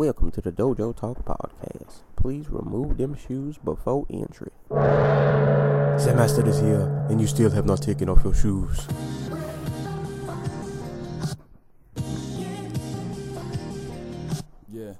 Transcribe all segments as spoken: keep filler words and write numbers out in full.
welcome to the Dojo Talk Podcast. Please remove them shoes before entry. Zenmaster is here, and you still have not taken off your shoes. Yeah.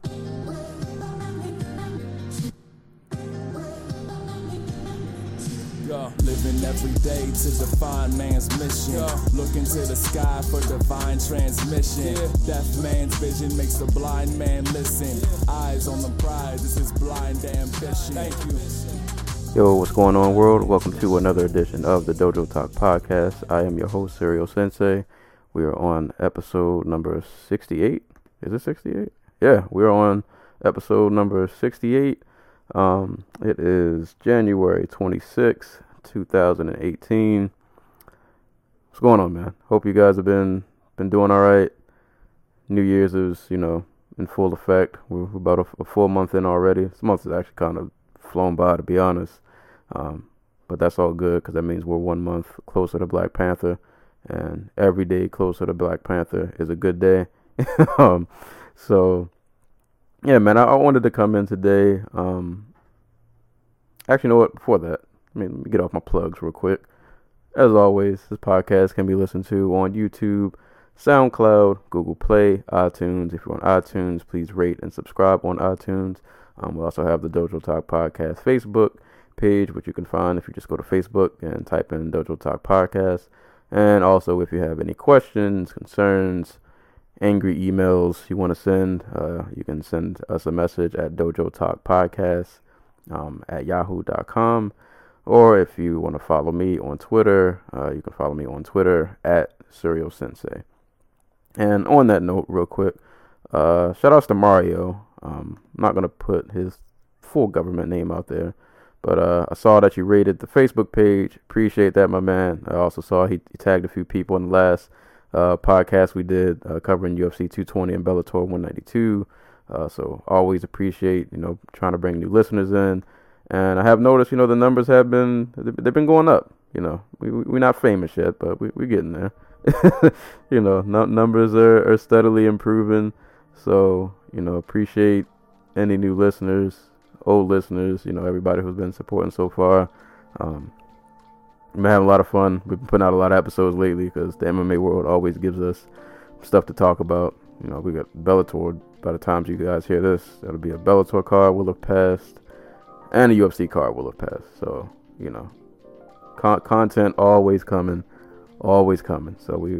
Yo. Living every day to define man's mission. Yo. Looking to the sky for divine transmission. Yeah. Deaf man's vision makes the blind man listen. Yeah. Eyes on the prize, this is blind ambition. Thank you. Yo, what's going on, world? Welcome to another edition of the Dojo Talk Podcast. I am your host, Serial Sensei. We are on episode number sixty-eight. Is it sixty-eight? Yeah, we're on episode number sixty-eight. Um, it is January twenty-sixth, two thousand eighteen. What's going on, man? Hope you guys have been been doing all right. New Year's is, you know, in full effect. We're about a, a full month in already. This month has actually kind of flown by, to be honest. Um, but that's all good, because that means we're one month closer to Black Panther. And every day closer to Black Panther is a good day. um, so... Yeah, man, I, I wanted to come in today. Um, actually, you know what? Before that, I mean, let me get off my plugs real quick. As always, this podcast can be listened to on YouTube, SoundCloud, Google Play, iTunes. If you're on iTunes, please rate and subscribe on iTunes. Um, we also have the Dojo Talk Podcast Facebook page, which you can find if you just go to Facebook and type in Dojo Talk Podcast. And also, if you have any questions, concerns, angry emails you want to send, uh, you can send us a message at Dojo Talk Podcast um, at yahoo dot com. Or if you want to follow me on Twitter, uh, you can follow me on Twitter at Serial Sensei. And on that note, real quick, uh, shout outs to Mario. Um, I'm not going to put his full government name out there, but uh, I saw that you rated the Facebook page. Appreciate that, my man. I also saw he, he tagged a few people in the last Uh, podcast we did uh, covering U F C two twenty and Bellator one ninety-two. Uh, so always appreciate, you know, trying to bring new listeners in. And I have noticed, you know, the numbers have been, they've been going up. You know, we, we, we're not famous yet, but we, we're getting there. You know, n- numbers are, are steadily improving. So, you know, appreciate any new listeners, old listeners, you know, everybody who's been supporting so far. Um, We've been having a lot of fun. We've been putting out a lot of episodes lately because the M M A world always gives us stuff to talk about. You know, we got Bellator. By the time you guys hear this, it'll be a Bellator card will have passed and a U F C card will have passed. So, you know, con- content always coming, always coming. So we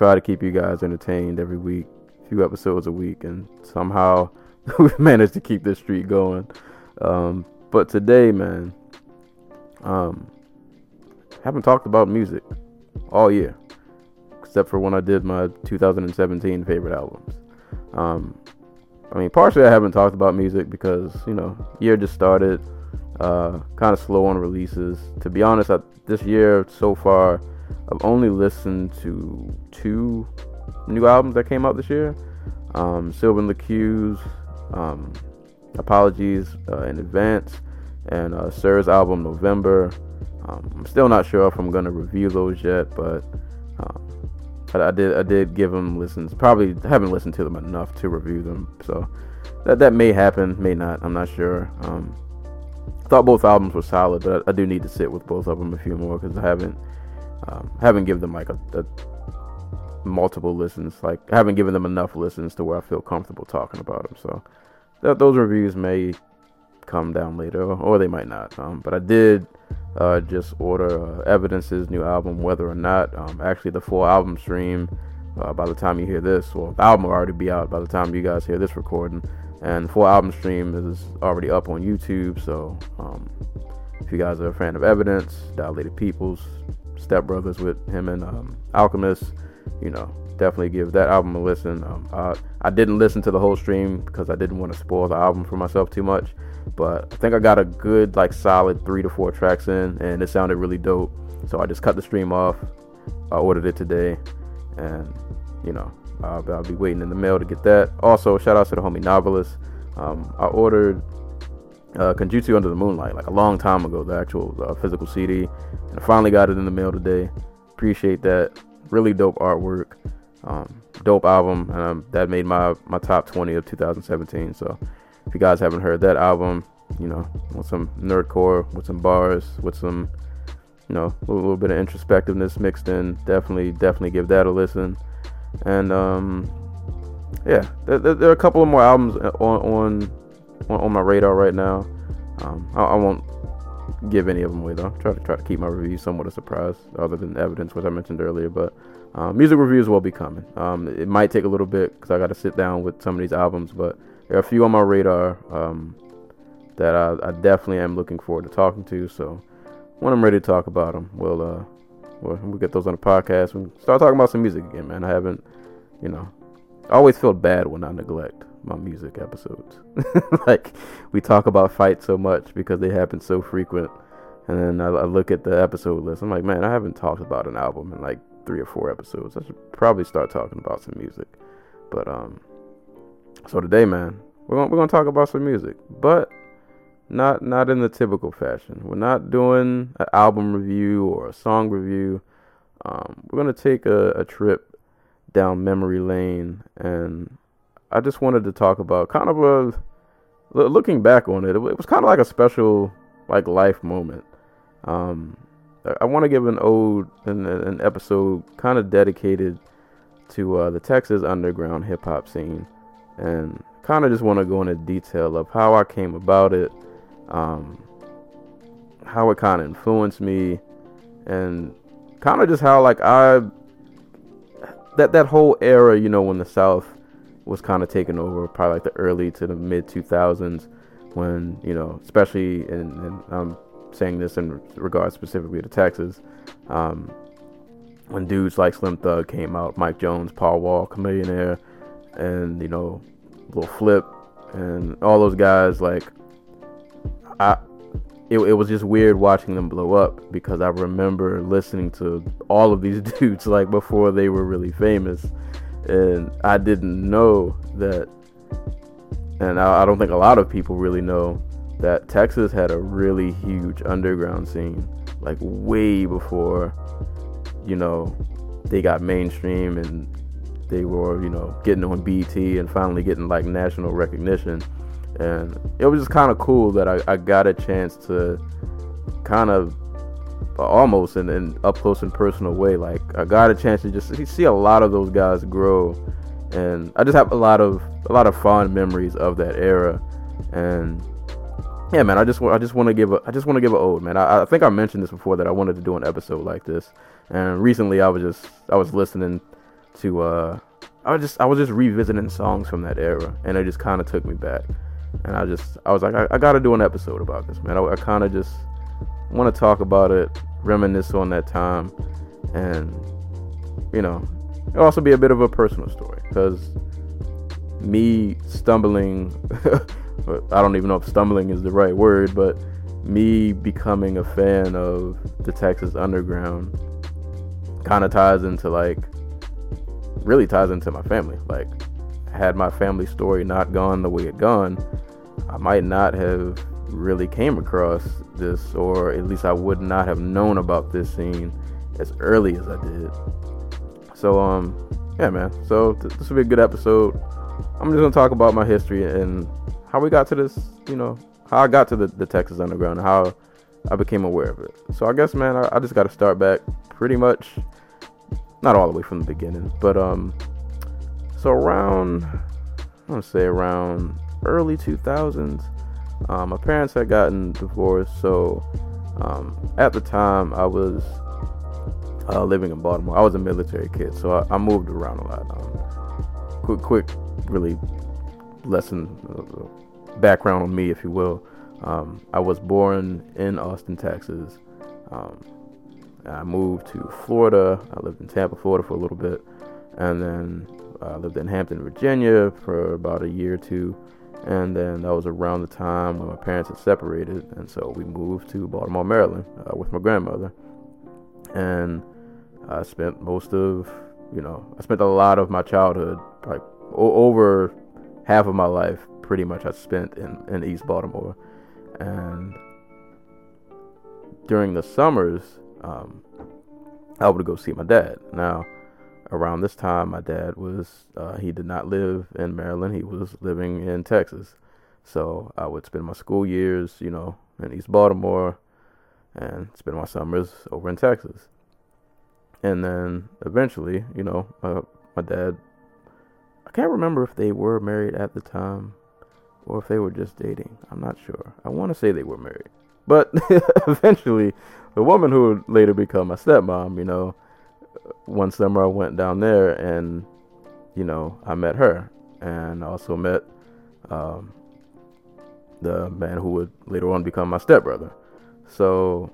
try to keep you guys entertained every week, a few episodes a week, and somehow we've managed to keep this streak going. Um, but today, man, um... haven't talked about music all year, except for when I did my two thousand seventeen favorite albums. Um, I mean, partially I haven't talked about music because, you know, year just started, uh, kind of slow on releases. To be honest, I, this year so far, I've only listened to two new albums that came out this year. Um, Sylvan LeQue's um, Apologies uh, in Advance, and uh, Sir's album November. Um, I'm still not sure if I'm gonna review those yet, but um, I, I did I did give them listens. Probably haven't listened to them enough to review them, so that that may happen, may not. I'm not sure. Um, I thought both albums were solid, but I, I do need to sit with both of them a few more because I haven't um, haven't given them like a, a multiple listens. Like I haven't given them enough listens to where I feel comfortable talking about them. So th- those reviews may come down later, or, or they might not. Um, but I did. Uh, just order uh, Evidence's new album, Whether or Not. Um, actually, the full album stream, uh, by the time you hear this, well, the album will already be out by the time you guys hear this recording, and the full album stream is already up on YouTube, so um, if you guys are a fan of Evidence, Dilated Peoples, Step Brothers with him and um, Alchemist, you know, definitely give that album a listen. Um, I, I didn't listen to the whole stream because I didn't want to spoil the album for myself too much, but I think I got a good, like, solid three to four tracks in, and it sounded really dope. So I just cut the stream off. I ordered it today, and, you know, I'll, I'll be waiting in the mail to get that. Also, shout out to the homie Novelist. Um, I ordered uh, Kenjutsu Under the Moonlight, like, a long time ago, the actual uh, physical C D, and I finally got it in the mail today. Appreciate that. Really dope artwork. Um, dope album, and um, that made my, my top twenty of two thousand seventeen. So if you guys haven't heard that album, you know, with some nerdcore, with some bars, with some, you know, a little bit of introspectiveness mixed in, definitely, definitely give that a listen. And um, yeah, there, there are a couple of more albums on on, on my radar right now. Um, I, I won't give any of them away though. Try to try to keep my reviews somewhat a surprise, other than Evidence, which I mentioned earlier. But um, music reviews will be coming. Um, it might take a little bit because I got to sit down with some of these albums, but there are a few on my radar um, that I, I definitely am looking forward to talking to. So when I'm ready to talk about them, we'll uh, we'll, we'll get those on the podcast and start talking about some music again, man. I haven't, you know, I always feel bad when I neglect my music episodes. Like, we talk about fights so much because they happen so frequent, and then I, I look at the episode list. I'm like, man, I haven't talked about an album in like three or four episodes. I should probably start talking about some music. But um, so today, man, we're gonna we're gonna talk about some music, but not not in the typical fashion. We're not doing an album review or a song review. Um, we're gonna take a, a trip down memory lane, and I just wanted to talk about kind of a, looking back on it, it was kind of like a special, like, life moment. Um, I want to give an ode, an, an episode kind of dedicated to uh, the Texas underground hip-hop scene, and kind of just want to go into detail of how I came about it, um, how it kind of influenced me, and kind of just how, like, I, that, that whole era, you know, when the South was kind of taken over, probably like the early to the mid two thousands, when, you know, especially in, and I'm saying this in regards specifically to Texas, um, when dudes like Slim Thug came out, Mike Jones, Paul Wall, Chamillionaire, and, you know, Lil Flip, and all those guys, like, I, it, it was just weird watching them blow up, because I remember listening to all of these dudes, like, before they were really famous. And I didn't know that, and I, I don't think a lot of people really know that Texas had a really huge underground scene, like way before, you know, they got mainstream and they were, you know, getting on B E T and finally getting like national recognition. And it was just kind of cool that I, I got a chance to kind of almost in an up close and personal way, like, I got a chance to just see a lot of those guys grow, and I just have a lot of a lot of fond memories of that era. And yeah, man, I just want I just want to give a I just want to give an ode, man. I, I think I mentioned this before that I wanted to do an episode like this, and recently I was just I was listening to uh I was just I was just revisiting songs from that era, and it just kind of took me back, and I just I was like I, I got to do an episode about this, man. I, I kind of just want to talk about it, reminisce on that time, and, you know, it'll also be a bit of a personal story, because me stumbling, I don't even know if stumbling is the right word, but me becoming a fan of the Texas underground kind of ties into, like, really ties into my family. Like, had my family story not gone the way it gone, I might not have really came across this, or at least I would not have known about this scene as early as I did. So um yeah, man, so th- this will be a good episode. I'm just gonna talk about my history and how we got to this, you know, how I got to the, the Texas underground, how I became aware of it. So I guess, man, I, I just gotta start back pretty much, not all the way from the beginning, but um so around, I want to say around early two thousands, Um, my parents had gotten divorced, so um, at the time I was uh, living in Baltimore. I was a military kid, so I, I moved around a lot. Um, quick, quick, really lesson uh, background on me, if you will. Um, I was born in Austin, Texas. Um, I moved to Florida. I lived in Tampa, Florida, for a little bit, and then I lived in Hampton, Virginia, for about a year or two. And then that was around the time when my parents had separated, and so we moved to Baltimore, Maryland, uh, with my grandmother. And I spent most of, you know, I spent a lot of my childhood, like o- over half of my life, pretty much I spent in, in East Baltimore. And during the summers, um, I would go see my dad. Now, around this time, my dad was, uh, he did not live in Maryland. He was living in Texas. So I would spend my school years, you know, in East Baltimore and spend my summers over in Texas. And then eventually, you know, uh, my dad, I can't remember if they were married at the time or if they were just dating. I'm not sure. I want to say they were married. But eventually, the woman who would later become my stepmom, you know, one summer I went down there and, you know, I met her. And I also met um, the man who would later on become my stepbrother. So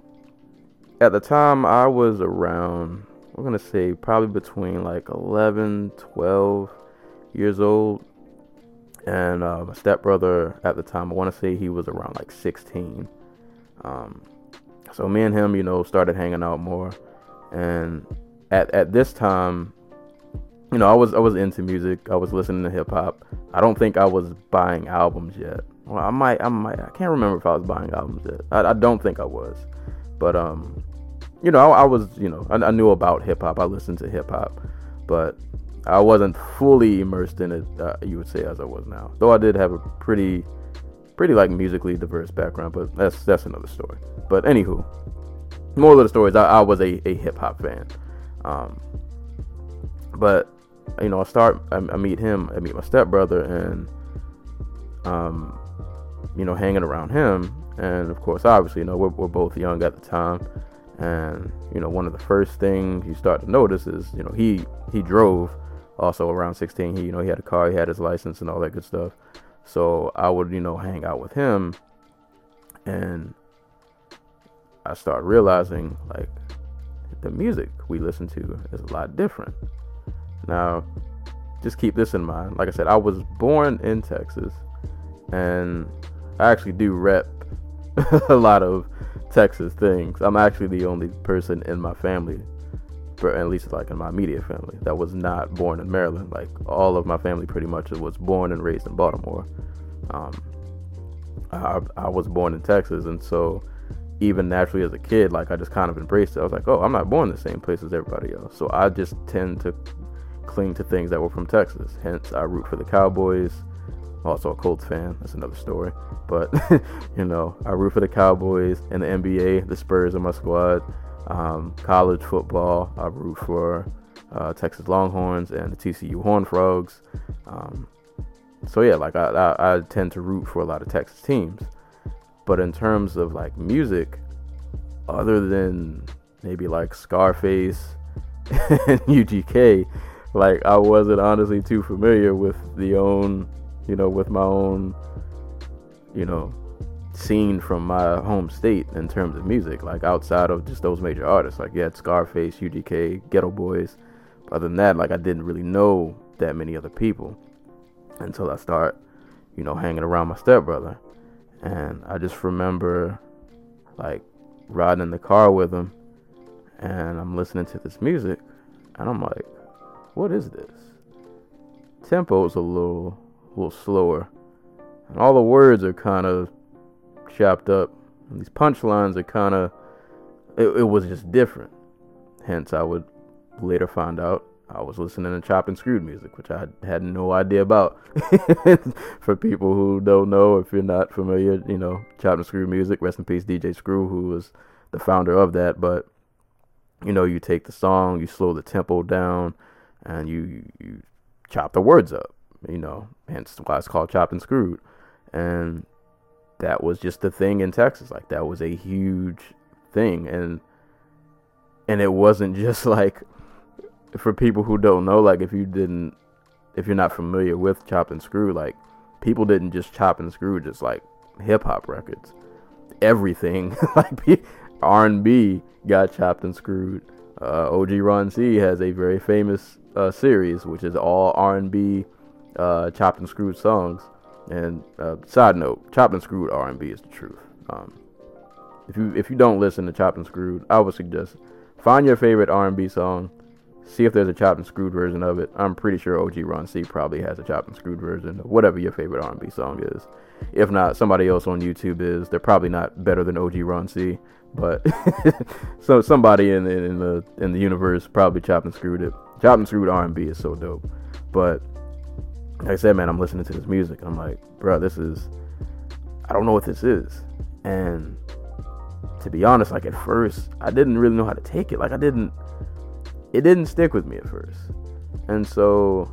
at the time I was around, we're going to say probably between like eleven, twelve years old. And uh, my stepbrother at the time, I want to say he was around like sixteen. Um, so me and him, you know, started hanging out more. And at, at this time, you know, I was, I was into music. I was listening to hip hop. I don't think I was buying albums yet. Well, I might, I might, I can't remember if I was buying albums yet. I, I don't think I was, but, um, you know, I, I was, you know, I, I knew about hip hop. I listened to hip hop, but I wasn't fully immersed in it, uh, you would say, as I was now, though I did have a pretty, pretty like musically diverse background, but that's, that's another story. But anywho, moral of the story is I, I was a, a hip hop fan. Um, but you know, I start, I, I meet him, I meet my stepbrother, and, um, you know, hanging around him. And of course, obviously, you know, we're, we're both young at the time. And, you know, one of the first things you start to notice is, you know, he, he drove also around sixteen. He, you know, he had a car, he had his license and all that good stuff. So I would, you know, hang out with him, and I start realizing like the music we listen to is a lot different. Now, just keep this in mind. Like I said, I was born in Texas, and I actually do rep a lot of Texas things. I'm actually the only person in my family, or at least like in my immediate family, that was not born in Maryland. Like all of my family pretty much was born and raised in Baltimore. Um, I, I was born in Texas, and so even naturally as a kid, like I just kind of embraced it. I was like, oh, I'm not born in the same place as everybody else. So I just tend to cling to things that were from Texas. Hence, I root for the Cowboys. Also a Colts fan. That's another story. But, you know, I root for the Cowboys and the N B A. The Spurs are my squad. Um, college football, I root for uh, Texas Longhorns and the T C U Horned Frogs. Um, so, yeah, like I, I, I tend to root for a lot of Texas teams. But in terms of, like, music, other than maybe, like, Scarface and U G K, like, I wasn't honestly too familiar with the own... you know, with my own, you know, scene from my home state in terms of music, like outside of just those major artists, like yeah, Scarface, U G K, Ghetto Boys. But other than that, like I didn't really know that many other people until I start, you know, hanging around my stepbrother. And I just remember like riding in the car with him, and I'm listening to this music, and I'm like, what is this? Tempo's a little a little slower, and all the words are kind of chopped up, and these punchlines are kind of, it, it was just different. Hence, I would later find out I was listening to Chopped and Screwed music, which I had no idea about. For people who don't know, if you're not familiar, you know, Chopped and Screwed music, rest in peace D J Screw, who was the founder of that. But you know, you take the song, you slow the tempo down, and you you chop the words up. You know, hence why it's called Chopped and Screwed. And that was just the thing in Texas. Like, that was a huge thing. And and it wasn't just like, for people who don't know, like, if you didn't, if you're not familiar with Chopped and Screwed, like, people didn't just chop and screw just, like, hip-hop records. Everything, like, R and B got chopped and screwed. Uh, O G Ron C has a very famous uh, series, which is all R and B Uh, chopped and screwed songs. And uh, side note, Chopped and Screwed R and B is the truth. Um, if you if you don't listen to Chopped and Screwed, I would suggest find your favorite R and B song, see if there's a Chopped and Screwed version of it. I'm pretty sure O G Ron C probably has a Chopped and Screwed version of whatever your favorite R and B song is. If not, somebody else on YouTube is. They're probably not better than O G Ron C, but so somebody in in the in the universe probably Chopped and Screwed it. Chopped and Screwed R and B is so dope. But like I said, man, I'm listening to this music, and I'm like, bro, this is, I don't know what this is. And to be honest, like at first, I didn't really know how to take it. Like I didn't, it didn't stick with me at first. And so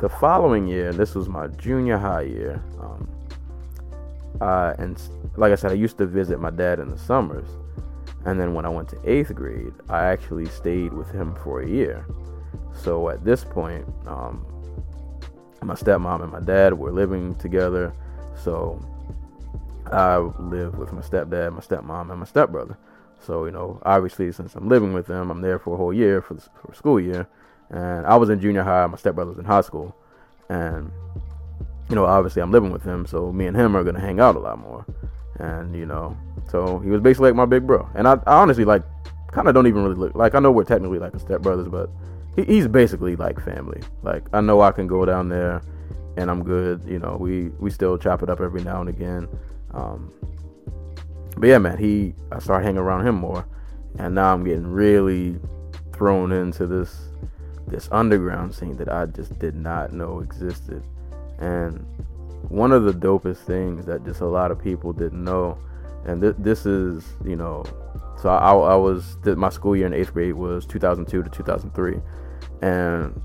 the following year, this was my junior high year. Um, uh, and like I said, I used to visit my dad in the summers. And then when I went to eighth grade, I actually stayed with him for a year. So at this point, um, my stepmom and my dad were living together. So I live with my stepdad, my stepmom, and my stepbrother. So, you know, obviously, since I'm living with them, I'm there for a whole year for the for school year. And I was in junior high. My stepbrother was in high school. And, you know, obviously, I'm living with him. So me and him are going to hang out a lot more. And, you know, so he was basically like my big bro. And I, I honestly, like, kind of don't even really look. Like, I know we're technically like stepbrothers, but he, he's basically like family. Like, I know I can go down there and I'm good. You know, we, we still chop it up every now and again. Um, but yeah, man, he, I started hanging around him more, and now I'm getting really thrown into this, this underground scene that I just did not know existed. And one of the dopest things that just a lot of people didn't know, and th- this is, you know, so I, I was, th- my school year in eighth grade was two thousand two to two thousand three. And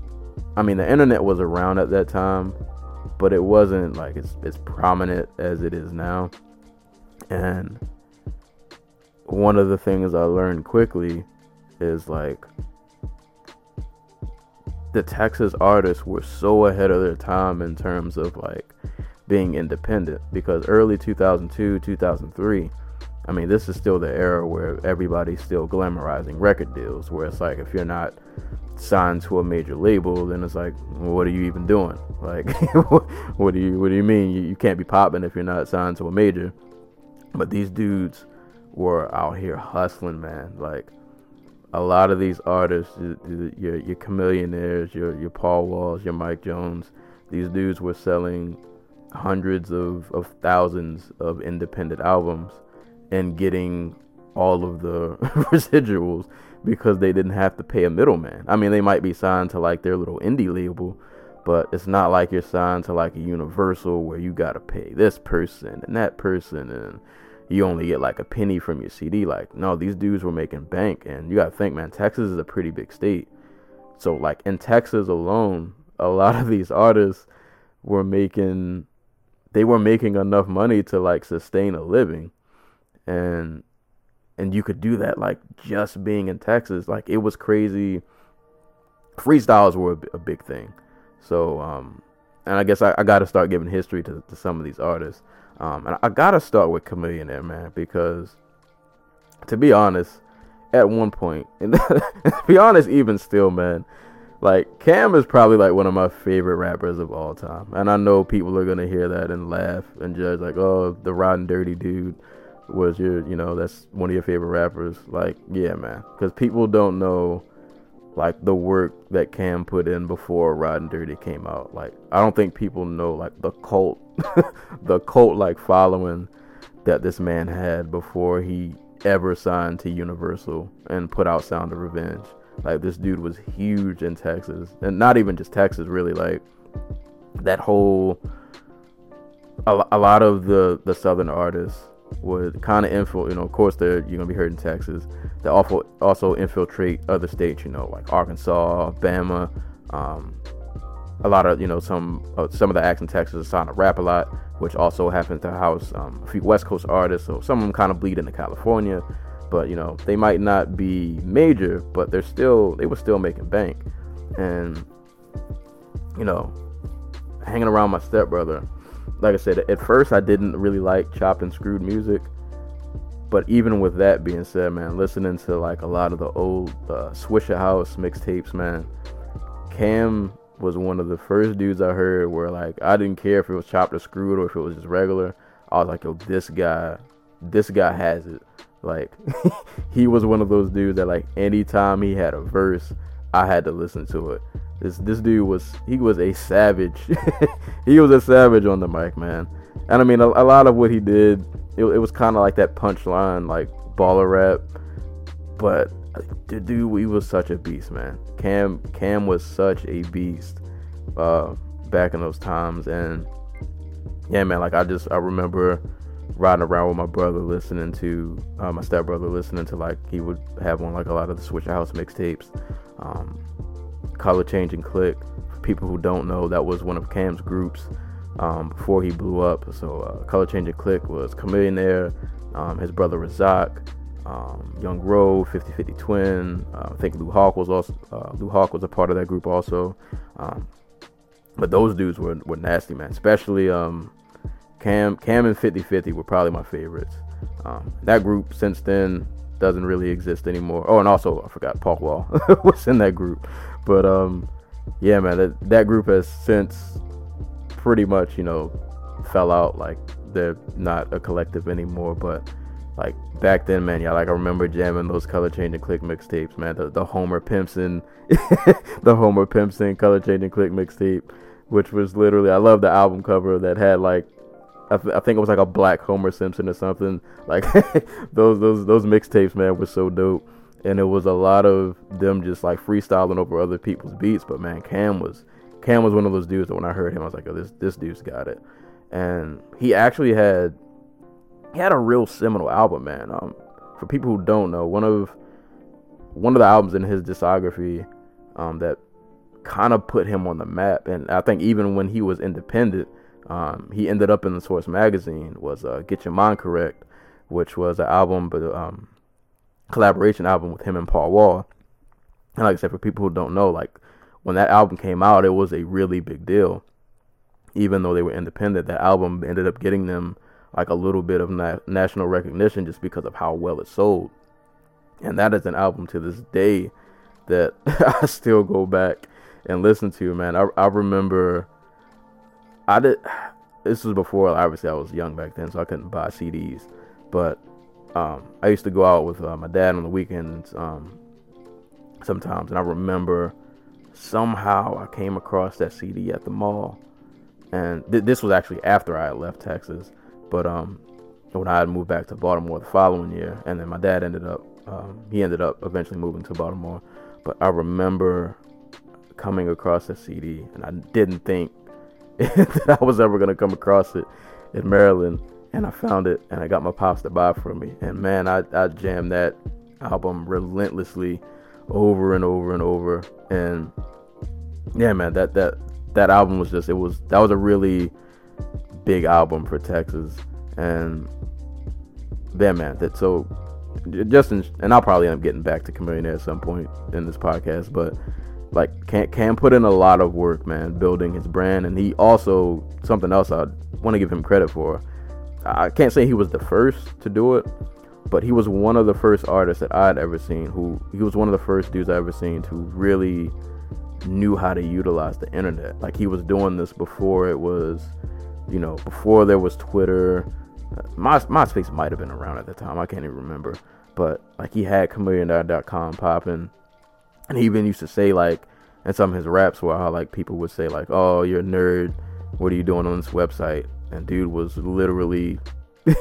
I mean, the internet was around at that time, but it wasn't like it's as prominent as it is now. And one of the things I learned quickly is like the Texas artists were so ahead of their time in terms of like being independent, because early two thousand two, two thousand three, I mean, this is still the era where everybody's still glamorizing record deals, where it's like if you're not signed to a major label, then it's like, what are you even doing? Like, what do you what do you mean you, you can't be popping if you're not signed to a major? But these dudes were out here hustling, man. Like, a lot of these artists, your your Chamillionaires, your your Paul Walls, your Mike Jones, these dudes were selling hundreds of, of thousands of independent albums and getting all of the residuals, because they didn't have to pay a middleman. I mean, they might be signed to like their little indie label, but it's not like you're signed to like a Universal where you gotta pay this person and that person and you only get like a penny from your C D. Like, no, these dudes were making bank. And you gotta think, man, Texas is a pretty big state. So like in Texas alone, a lot of these artists were making, they were making enough money to like sustain a living. And And you could do that, like, just being in Texas. Like, it was crazy. Freestyles were a, a big thing. So, um, and I guess I, I got to start giving history to, to some of these artists. Um, and I got to start with Chamillionaire, man, because, to be honest, at one point, and to be honest, even still, man, like, Cam is probably, like, one of my favorite rappers of all time. And I know people are going to hear that and laugh and judge, like, oh, the rotten, dirty dude was your, you know, that's one of your favorite rappers. Like, yeah, man, because people don't know, like, the work that Cam put in before Rotten Dirty came out. Like, I don't think people know, like, the cult, the cult, like, following that this man had before he ever signed to Universal and put out Sound of Revenge. Like, this dude was huge in Texas, and not even just Texas, really, like, that whole, a, a lot of the, the Southern artists would kind of infiltrate, you know, of course, they're, you're gonna be heard in Texas. They also also infiltrate other states, you know, like Arkansas, Bama. Um, a lot of, you know, some uh, some of the acts in Texas are signed to rap a lot, which also happens to house um, a few West Coast artists. So some of them kind of bleed into California, but you know, they might not be major, but they're still they were still making bank. And you know, hanging around my stepbrother, like I said, at first I didn't really like Chopped and Screwed music, but even with that being said, man, listening to like a lot of the old uh, Swishahouse mixtapes, man, Cam was one of the first dudes I heard where like I didn't care if it was Chopped or Screwed or if it was just regular. I was like, yo, this guy, this guy has it. Like, he was one of those dudes that like anytime he had a verse, I had to listen to it. This this dude was, he was a savage. He was a savage on the mic, man. And I mean, a, a lot of what he did, it, it was kind of like that punchline, like baller rap. But dude, dude, we was such a beast, man. Cam, Cam was such a beast uh, back in those times, and yeah, man, like I just, I remember riding around with my brother, listening to uh, my stepbrother, listening to, like, he would have on like a lot of the Swishahouse mixtapes, um, Color Changing Click. For people who don't know, that was one of Cam's groups um, before he blew up. So uh, Color Changing Click was Chamillionaire, um, his brother Rasaq, um, Young Ro, fifty fifty Twin. Uh, I think Lew Hawk was also uh, Lew Hawk was a part of that group also. Um, but those dudes were were nasty, man. Especially um, Cam Cam and fifty fifty were probably my favorites. Um, that group since then doesn't really exist anymore. Oh, and also I forgot Paul Wall was in that group. But um, yeah, man, that, that group has since pretty much, you know, fell out. Like, they're not a collective anymore. But like back then, man, yeah, like I remember jamming those Color Changing Click mixtapes, man. The, the Homer Pimpson, the Homer Pimpson Color Changing Click mixtape, which was literally, I love the album cover that had like, I, th- I think it was like a black Homer Simpson or something. Like those those those mixtapes, man, were so dope. And it was a lot of them just like freestyling over other people's beats. But man, Cam was Cam was one of those dudes that when I heard him, I was like, oh, this this dude's got it. And he actually had he had a real seminal album, man. Um, for people who don't know, one of one of the albums in his discography um, that kind of put him on the map. And I think even when he was independent, Um, he ended up in the Source magazine, was uh, Get Your Mind Correct, which was an album, but um, collaboration album with him and Paul Wall. And like I said, for people who don't know, like when that album came out, it was a really big deal. Even though they were independent, that album ended up getting them like a little bit of na- national recognition just because of how well it sold. And that is an album to this day that I still go back and listen to, man. I, I remember... I did. This was before. Obviously, I was young back then, so I couldn't buy C Ds. But um, I used to go out with uh, my dad on the weekends um, sometimes, and I remember somehow I came across that C D at the mall. And th- this was actually after I had left Texas, but um, when I had moved back to Baltimore the following year, and then my dad ended up um, he ended up eventually moving to Baltimore. But I remember coming across that C D, and I didn't think that I was ever going to come across it in Maryland, and I found it, and I got my pops to buy it for me, and man, I, I jammed that album relentlessly over and over and over, and yeah, man, that that that album was just, it was, that was a really big album for Texas, and yeah, man, that, so just in, and I'll probably end up getting back to Chamillionaire at some point in this podcast, but like Cam, Cam put in a lot of work, man, building his brand. And he also, something else I want to give him credit for, I can't say he was the first to do it, but he was one of the first artists that I'd ever seen who, he was one of the first dudes I ever seen who really knew how to utilize the internet. Like he was doing this before it was, you know, before there was Twitter. My MySpace might have been around at the time, I can't even remember, but like he had chamillionaire dot com popping. And he even used to say, like, in some of his raps where how, like, people would say, like, oh, you're a nerd, what are you doing on this website? And dude was literally,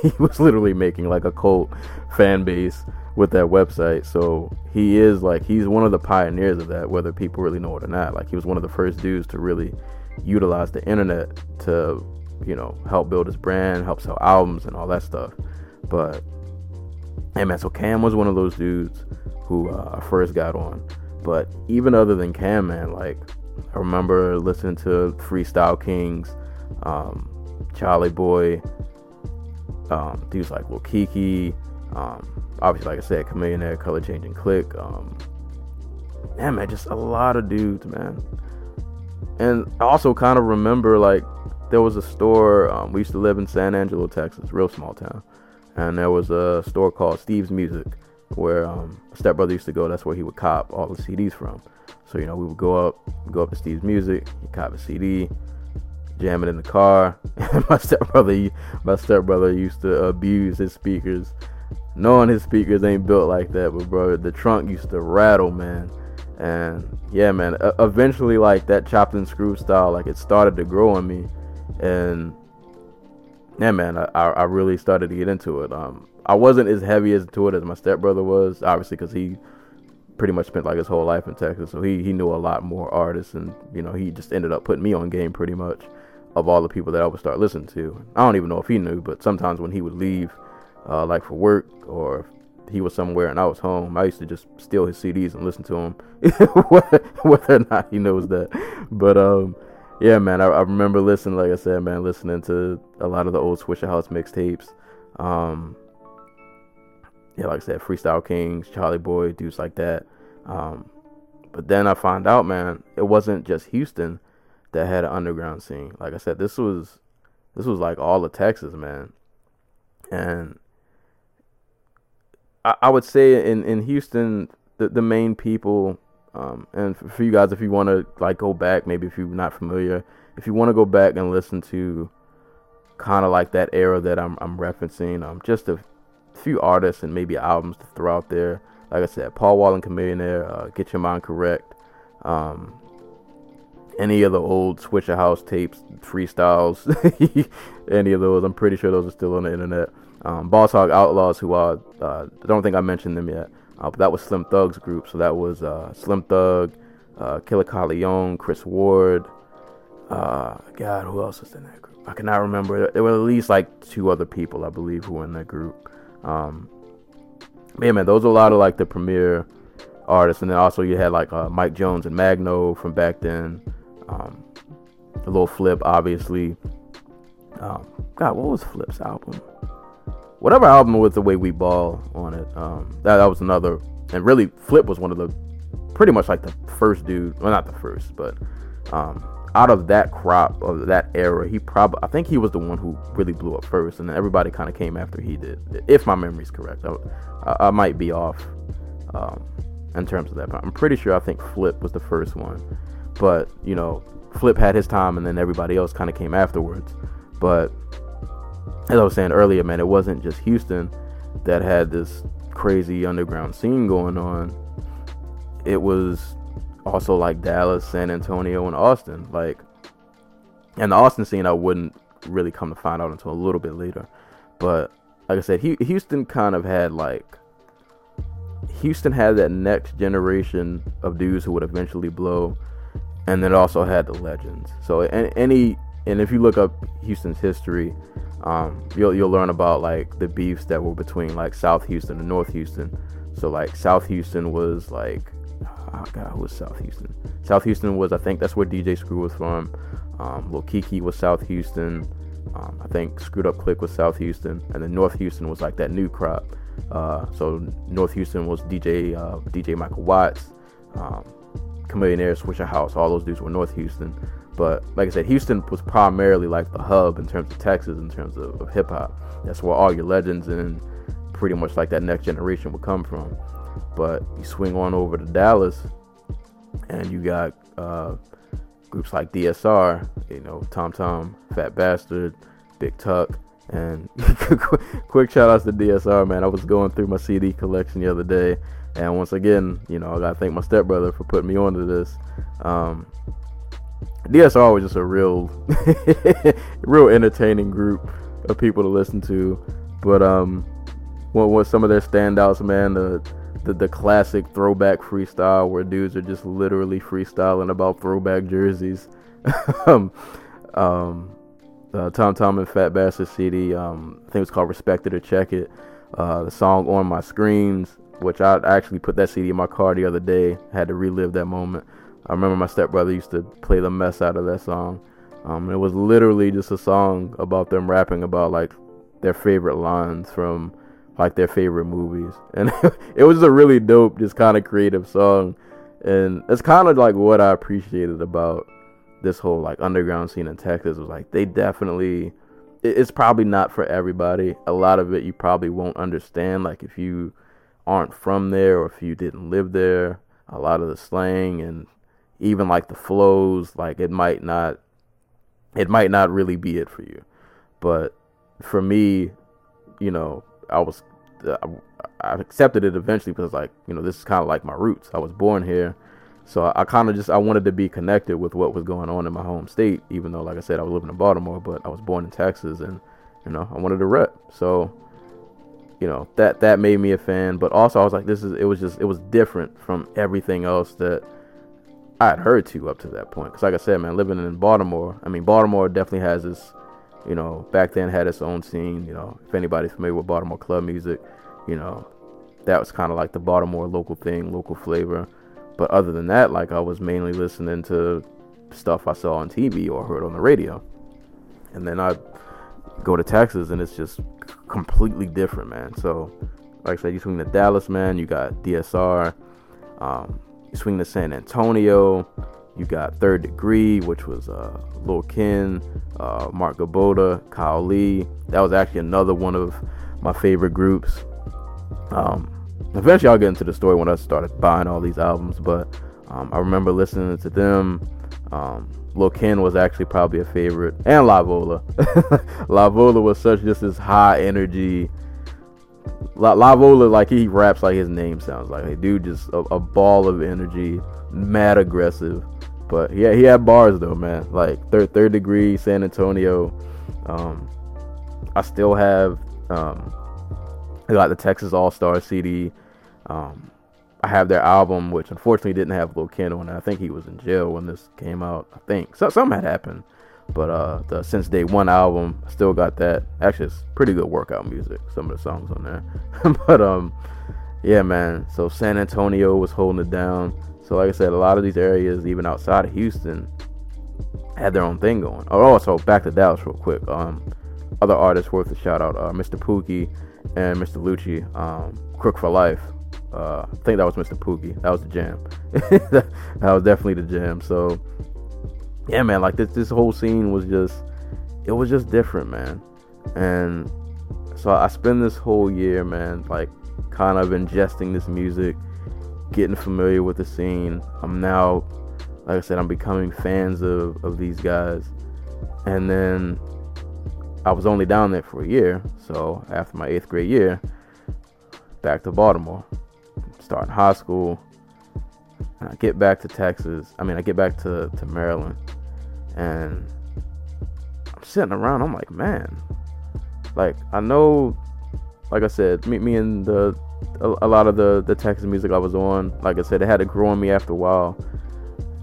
he was literally making, like, a cult fan base with that website. So he is, like, he's one of the pioneers of that, whether people really know it or not. Like, he was one of the first dudes to really utilize the internet to, you know, help build his brand, help sell albums and all that stuff. But, hey, man, so Cam was one of those dudes who uh, I first got on. But even other than Cam, man, like, I remember listening to Freestyle Kings, um, Charlie Boy, um, dudes like Lil Kiki, um, obviously, like I said, Chamillionaire, Color Changing Click, um, damn, man, just a lot of dudes, man. And I also kind of remember, like, there was a store, um, we used to live in San Angelo, Texas, real small town, and there was a store called Steve's Music, where um stepbrother used to go. That's where he would cop all the C Ds from. So, you know, we would go up go up to Steve's Music, he'd cop a C D, jam it in the car. my stepbrother my stepbrother used to abuse his speakers, knowing his speakers ain't built like that, but bro, the trunk used to rattle, man. And yeah, man, uh, eventually, like, that Chopped and Screwed style, like, it started to grow on me. And yeah, man, I, I really started to get into it. um I wasn't as heavy as to it as my stepbrother was, obviously, because he pretty much spent like his whole life in Texas, so he he knew a lot more artists, and you know, he just ended up putting me on game pretty much of all the people that I would start listening to. I don't even know if he knew, but sometimes when he would leave, uh, like for work, or if he was somewhere and I was home, I used to just steal his C Ds and listen to him, whether or not he knows that. But um, yeah, man, I, I remember listening, like I said, man, listening to a lot of the old Swishahouse mixtapes. Um, yeah, like I said, Freestyle Kings, Charlie Boy, dudes like that. Um, but then I found out, man, it wasn't just Houston that had an underground scene. Like I said, this was this was like all of Texas, man. And I, I would say in, in Houston, the, the main people, um, and for, for you guys, if you want to like go back, maybe if you're not familiar, if you want to go back and listen to kind of like that era that I'm I'm referencing, um, just a few artists and maybe albums to throw out there. Like I said, Paul Wall and Chamillionaire, uh, Get Your Mind Correct. Um, Any of the old Swishahouse tapes, freestyles, any of those, I'm pretty sure those are still on the internet. Um, Boss Hog Outlaws, who I uh, don't think I mentioned them yet, uh, but that was Slim Thug's group. So that was uh, Slim Thug, uh, Killer Colleon, Chris Ward. Uh, God, who else was in that group? I cannot remember. There were at least like two other people, I believe, who were in that group. Um, yeah, man, those are a lot of like the premier artists. And then also you had like uh, Mike Jones and Magno from back then. Um, a little Flip, obviously. Um, God, what was Flip's album? Whatever album with The Way We Ball on it. Um, that, that was another. And really, Flip was one of the, pretty much like the first dude. Well, not the first, but um, out of that crop of that era, he probably, I think he was the one who really blew up first. And then everybody kind of came after he did, if my memory's correct. I, I, I might be off um, in terms of that, but I'm pretty sure I think Flip was the first one. But, you know, Flip had his time, and then everybody else kind of came afterwards. But as I was saying earlier, man, it wasn't just Houston that had this crazy underground scene going on. It was also like Dallas, San Antonio, and Austin. Like, and the Austin scene, I wouldn't really come to find out until a little bit later. But like I said, Houston kind of had like, Houston had that next generation of dudes who would eventually blow. And then it also had the legends. So any, and if you look up Houston's history, um, you'll you'll learn about like the beefs that were between like South Houston and North Houston. So like South Houston was like, oh God, who was South Houston? South Houston was, I think that's where D J Screw was from. Um, Lil Kiki was South Houston. Um, I think Screwed Up Click was South Houston, and then North Houston was like that new crop. Uh, so North Houston was D J uh, D J Michael Watts. Um, Chamillionaire, Swishahouse, all those dudes were North Houston. But like I said, Houston was primarily like the hub in terms of Texas, in terms of, of hip-hop. That's where all your legends and pretty much like that next generation would come from. But you swing on over to Dallas and you got uh groups like D S R, you know, Tom Tom, Fat Bastard, Big Tuck, and quick shout outs to D S R, man. I was going through my C D collection the other day, and once again, you know, I gotta thank my stepbrother for putting me onto this. Um, D S R was just a real, real entertaining group of people to listen to. But um, what was some of their standouts, man? The, the the classic throwback freestyle where dudes are just literally freestyling about throwback jerseys. um, um, uh, Tom Tom and Fat Bastard C D. Um, I think it's called Respect It or Check It. Uh, the song On My Screens, which I actually put that C D in my car the other day. I had to relive that moment. I remember my stepbrother used to play the mess out of that song. Um, it was literally just a song about them rapping about like their favorite lines from like their favorite movies. And it was a really dope, just kind of creative song. And it's kind of like what I appreciated about this whole like underground scene in Texas was like, they definitely, it's probably not for everybody. A lot of it you probably won't understand. Like if you aren't from there or if you didn't live there, a lot of the slang and even like the flows, like it might not it might not really be it for you. But for me, you know, I was I accepted it eventually because like, you know, this is kind of like my roots. I was born here, so I kind of just I wanted to be connected with what was going on in my home state, even though like I said I was living in Baltimore, but I was born in Texas, and you know, I wanted to rep. So you know, that that made me a fan. But also I was like, this is, it was just, it was different from everything else that I had heard to up to that point. Because like I said, man, living in Baltimore, I mean, Baltimore definitely has this, you know, back then had its own scene. You know, if anybody's familiar with Baltimore club music, you know, that was kind of like the Baltimore local thing, local flavor. But other than that, like, I was mainly listening to stuff I saw on T V or heard on the radio. And then I go to Texas, and it's just completely different, man. So, like I said, you swing to Dallas, man, you got D S R. Um, you swing to San Antonio, you got Third Degree, which was uh, Lil Ken, uh, Mark Gaboda, Kyle Lee. That was actually another one of my favorite groups. Um, eventually, I'll get into the story when I started buying all these albums, but um, I remember listening to them. Um, Lil Ken was actually probably a favorite, and Lavola. Lavola was such just this high energy. La- Lavola, like, he raps like his name sounds like. Hey, dude, just a, a ball of energy, mad aggressive. But yeah, he had bars though, man. Like third, third degree, San Antonio. Um, I still have. Um, I got the Texas All-Star C D. Um, I have their album, which unfortunately didn't have Lil Ken on it. I think he was in jail when this came out. I think so, something had happened. But uh, the Since Day One album, I still got that. Actually, it's pretty good workout music, some of the songs on there. But um, yeah, man. So San Antonio was holding it down. So like I said, a lot of these areas, even outside of Houston, had their own thing going. Oh, also back to Dallas real quick. Um, other artists worth a shout out: uh, Mister Pookie and Mister Lucci, um, Crook for Life. Uh, I think that was Mister Pookie. That was the jam. That was definitely the jam. So, yeah, man, like this, this whole scene was just, it was just different, man. And so I spend this whole year, man, like kind of ingesting this music, getting familiar with the scene. I'm now, like I said, I'm becoming fans of, of these guys. And then I was only down there for a year. So after my eighth grade year, back to Baltimore, starting high school, and I get back to Texas. I mean, I get back to, to Maryland, and I'm sitting around. I'm like, man, like I know, like I said, me, me and the a, a lot of the the Texas music I was on, like I said, it had to grow on me after a while.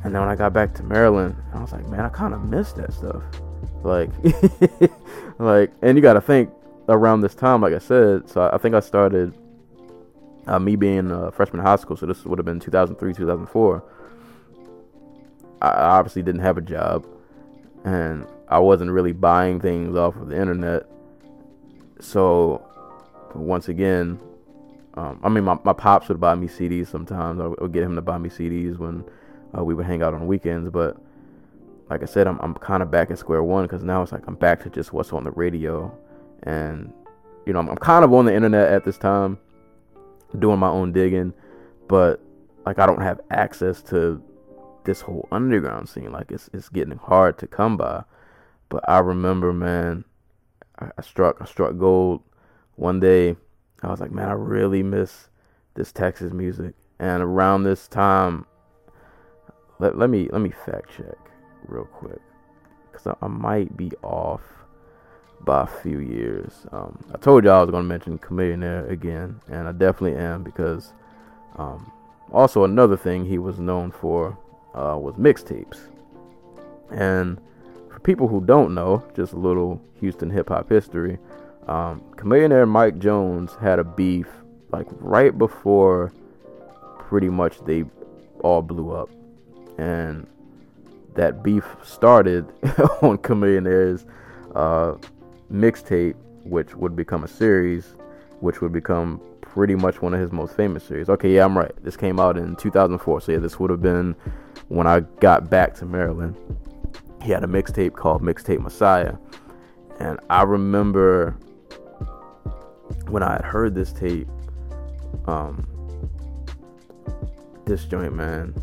And then when I got back to Maryland, I was like, man, I kind of miss that stuff. Like, like, and you got to think around this time, like I said. So I think I started, uh, me being a uh, freshman in high school. So this would have been two thousand three, two thousand four. I obviously didn't have a job, and I wasn't really buying things off of the internet. So once again, um, I mean, my, my pops would buy me C Ds sometimes. I would get him to buy me C Ds when uh, we would hang out on weekends, but like I said, I'm I'm kind of back at square one, because now it's like I'm back to just what's on the radio. And, you know, I'm, I'm kind of on the internet at this time, doing my own digging. But, like, I don't have access to this whole underground scene. Like, it's it's getting hard to come by. But I remember, man, I, I struck I struck gold one day. I was like, man, I really miss this Texas music. And around this time, let, let me let me fact check real quick, because I, I might be off by a few years. um I told y'all I was going to mention Chamillionaire again, and I definitely am, because um also another thing he was known for uh was mixtapes. And for people who don't know, just a little Houston hip-hop history, um Chamillionaire Mike Jones had a beef like right before pretty much they all blew up, and that beef started on Chamillionaire's uh, mixtape, which would become a series, which would become pretty much one of his most famous series. Okay, yeah, I'm right. This came out in two thousand four, so yeah, this would have been when I got back to Maryland. He had a mixtape called Mixtape Messiah, and I remember when I had heard this tape, um, this joint, man.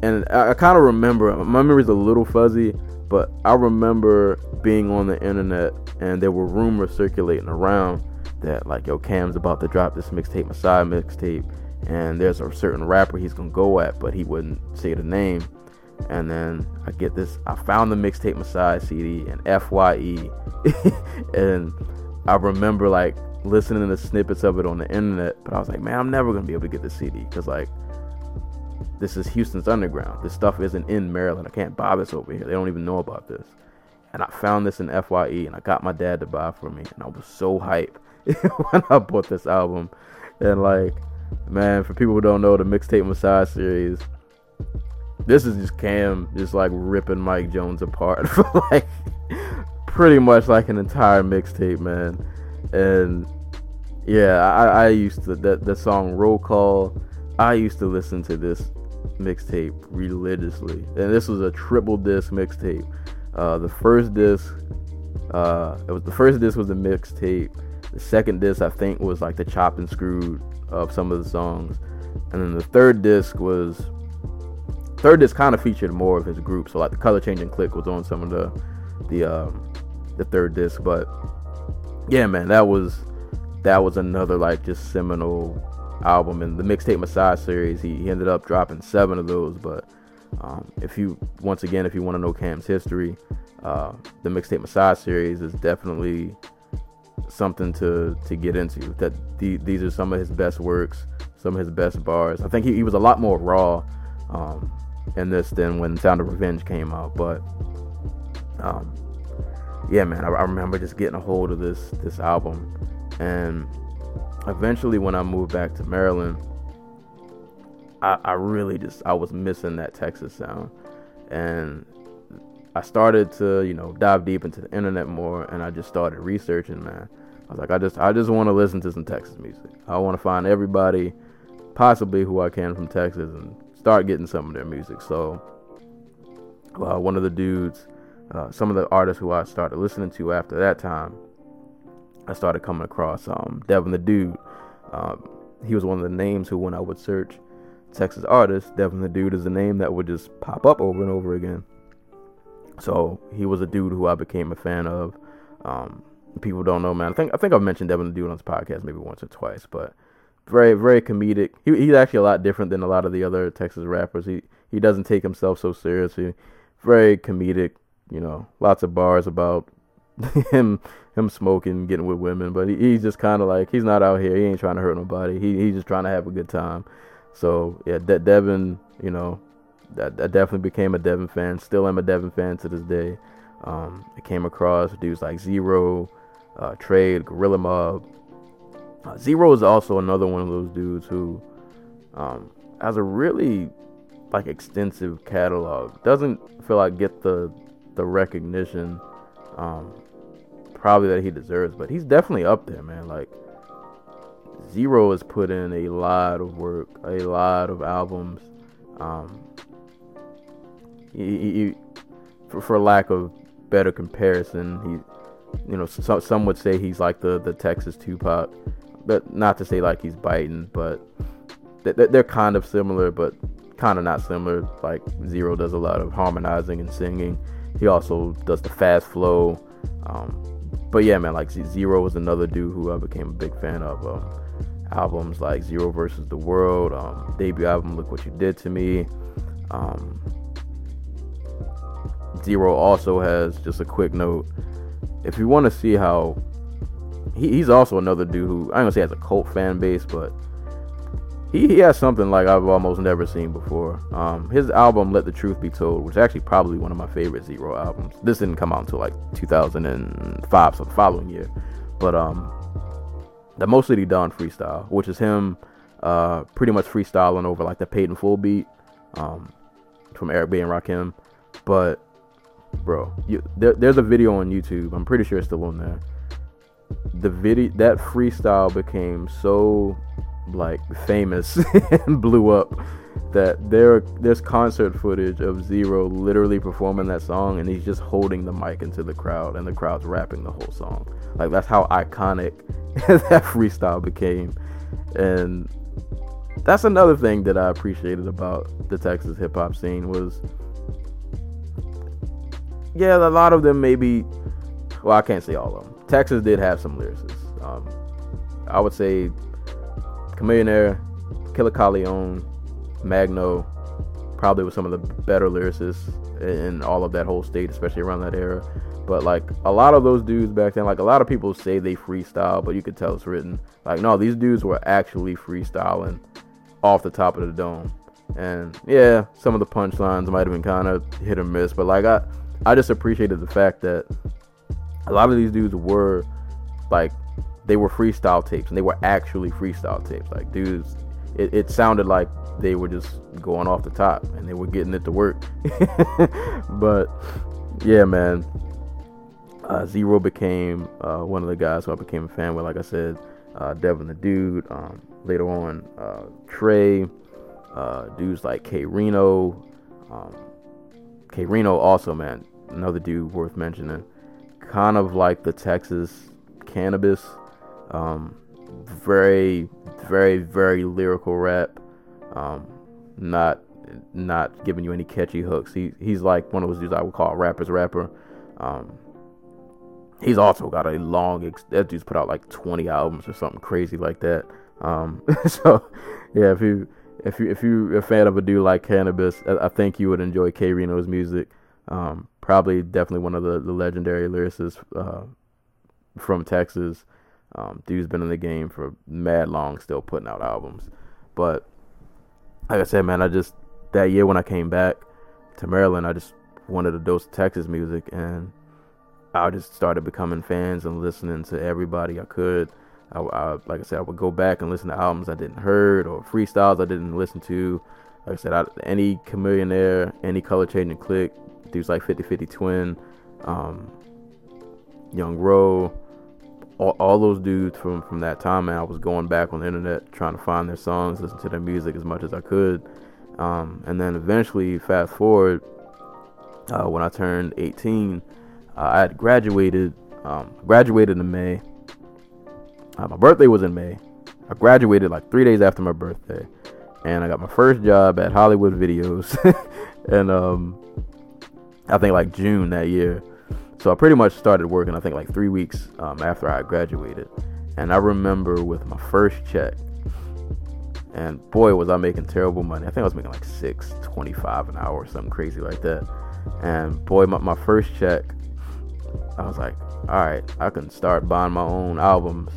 And I, I kind of remember, my memory's a little fuzzy, but I remember being on the internet, and there were rumors circulating around that, like, yo, Cam's about to drop this mixtape, Messiah mixtape, and there's a certain rapper he's going to go at, but he wouldn't say the name. And then I get this, I found the Mixtape Messiah C D and F Y E, and I remember, like, listening to snippets of it on the internet, but I was like, man, I'm never gonna be able to get the C D, because like, this is Houston's underground. This stuff isn't in Maryland. I can't buy this over here. They don't even know about this. And I found this in F Y E, and I got my dad to buy for me, and I was so hyped when I bought this album. And like, man, for people who don't know, the Mixtape Messiah series, this is just Cam just like ripping Mike Jones apart for like pretty much like an entire mixtape, man. And yeah, I, I used to, that the song Roll Call, I used to listen to this mixtape religiously. And this was a triple disc mixtape. Uh, the first disc, uh, it was the first disc was the mixtape. The second disc, I think, was like the Chopped and Screwed of some of the songs. And then the third disc was, third disc kind of featured more of his group. So like the Color Changing Click was on some of the, the, um, the third disc. But yeah, man, that was, that was another like just seminal album. And the Mixtape Messiah series, he, he ended up dropping seven of those. But um if you once again if you want to know Cam's history, uh the Mixtape Messiah series is definitely something to to get into. That the, these are some of his best works, some of his best bars. I think he, he was a lot more raw um in this than when Sound of Revenge came out. But um yeah, man, I, I remember just getting a hold of this this album. And eventually when I moved back to Maryland, I, I really just I was missing that Texas sound. And I started to, you know, dive deep into the internet more, and I just started researching, man. I was like, I just I just want to listen to some Texas music. I want to find everybody possibly who I can from Texas and start getting some of their music. So uh, one of the dudes, uh, some of the artists who I started listening to after that time, I started coming across um, Devin the Dude. Um, he was one of the names who, when I would search Texas artists, Devin the Dude is a name that would just pop up over and over again. So he was a dude who I became a fan of. Um, people don't know, man. I think I think I've mentioned Devin the Dude on this podcast maybe once or twice, but very, very comedic. He, he's actually a lot different than a lot of the other Texas rappers. He he doesn't take himself so seriously. Very comedic, you know, lots of bars about him him smoking, getting with women, but he, he's just kind of like, he's not out here, he ain't trying to hurt nobody, he he's just trying to have a good time. So yeah, De- Devin, you know, I, I definitely became a Devin fan, still am a Devin fan to this day. um I came across dudes like Zero, uh Trade, Gorilla Mob. uh, Zero is also another one of those dudes who um has a really like extensive catalog, doesn't feel like get the the recognition um probably that he deserves, but he's definitely up there, man. Like, Zero has put in a lot of work, a lot of albums. um he, he, for, for lack of better comparison, he, you know, so, some would say he's like the the Texas Tupac, but not to say like he's biting, but th- they're kind of similar, but kind of not similar. Like, Zero does a lot of harmonizing and singing. He also does the fast flow. Um, but yeah, man, like Zero was another dude who I became a big fan of. Um, albums like Zero versus the World, um, debut album Look What You Did to Me. Um, Zero also has, just a quick note, if you want to see how, he, he's also another dude who, I ain't gonna say has a cult fan base, but He, he has something like I've almost never seen before. Um, his album, Let the Truth Be Told, which is actually probably one of my favorite Zero albums. This didn't come out until like two thousand five, so the following year. But um, the Most City Dawn freestyle, which is him uh, pretty much freestyling over like the Peyton Full beat um, from Eric B and Rakim. But, bro, you, there, there's a video on YouTube. I'm pretty sure it's still on there. The video, that freestyle became so like famous and blew up that there there's concert footage of Zero literally performing that song, and he's just holding the mic into the crowd, and the crowd's rapping the whole song. Like, that's how iconic that freestyle became. And that's another thing that I appreciated about the Texas hip-hop scene was, yeah, a lot of them maybe, well, I can't say all of them, Texas did have some lyricists. um I would say Chamillionaire, Killer Colleone, Magno, probably was some of the better lyricists in all of that whole state, especially around that era. But like a lot of those dudes back then, like a lot of people say they freestyle, but you could tell it's written. Like, no, these dudes were actually freestyling off the top of the dome. And yeah, some of the punchlines might have been kind of hit or miss, but like I, I just appreciated the fact that a lot of these dudes were like, they were freestyle tapes, and they were actually freestyle tapes. Like dudes, it, it sounded like they were just going off the top and they were getting it to work. But yeah, man, uh, Zero became uh, one of the guys who I became a fan with. Like I said, uh, Devin the Dude, um, later on uh, Trey, uh, dudes like K Reno. um, K Reno also, man, another dude worth mentioning, kind of like the Texas Cannabis. Um, very, very, very lyrical rap. Um, not, not giving you any catchy hooks. He, he's like one of those dudes I would call rappers rapper. Um, he's also got a long, ex- that dude's put out like twenty albums or something crazy like that. Um, so yeah, if you, if you, if you're a fan of a dude like Cannabis, I, I think you would enjoy K Reno's music. Um, probably definitely one of the, the legendary lyricists, uh, from Texas. Um, dude's been in the game for mad long, still putting out albums. But like I said, man, I just, that year when I came back to Maryland, I just wanted a dose of Texas music, and I just started becoming fans and listening to everybody I could. I, I, like I said, I would go back and listen to albums I didn't heard or freestyles I didn't listen to. Like I said, I, any Chamillionaire, any Color Changing Click, dudes like fifty fifty Twin, um, Young Ro, all, all those dudes from, from that time, man. I was going back on the internet trying to find their songs, listen to their music as much as I could. Um, and then eventually, fast forward, uh, when I turned eighteen, uh, I had graduated, um, graduated in May. Uh, my birthday was in May. I graduated like three days after my birthday, and I got my first job at Hollywood Videos and um, I think like June that year. So I pretty much started working, I think, like three weeks um, after I graduated. And I remember with my first check, and boy, was I making terrible money. I think I was making like six twenty-five an hour or something crazy like that. And boy, my, my first check, I was like, all right, I can start buying my own albums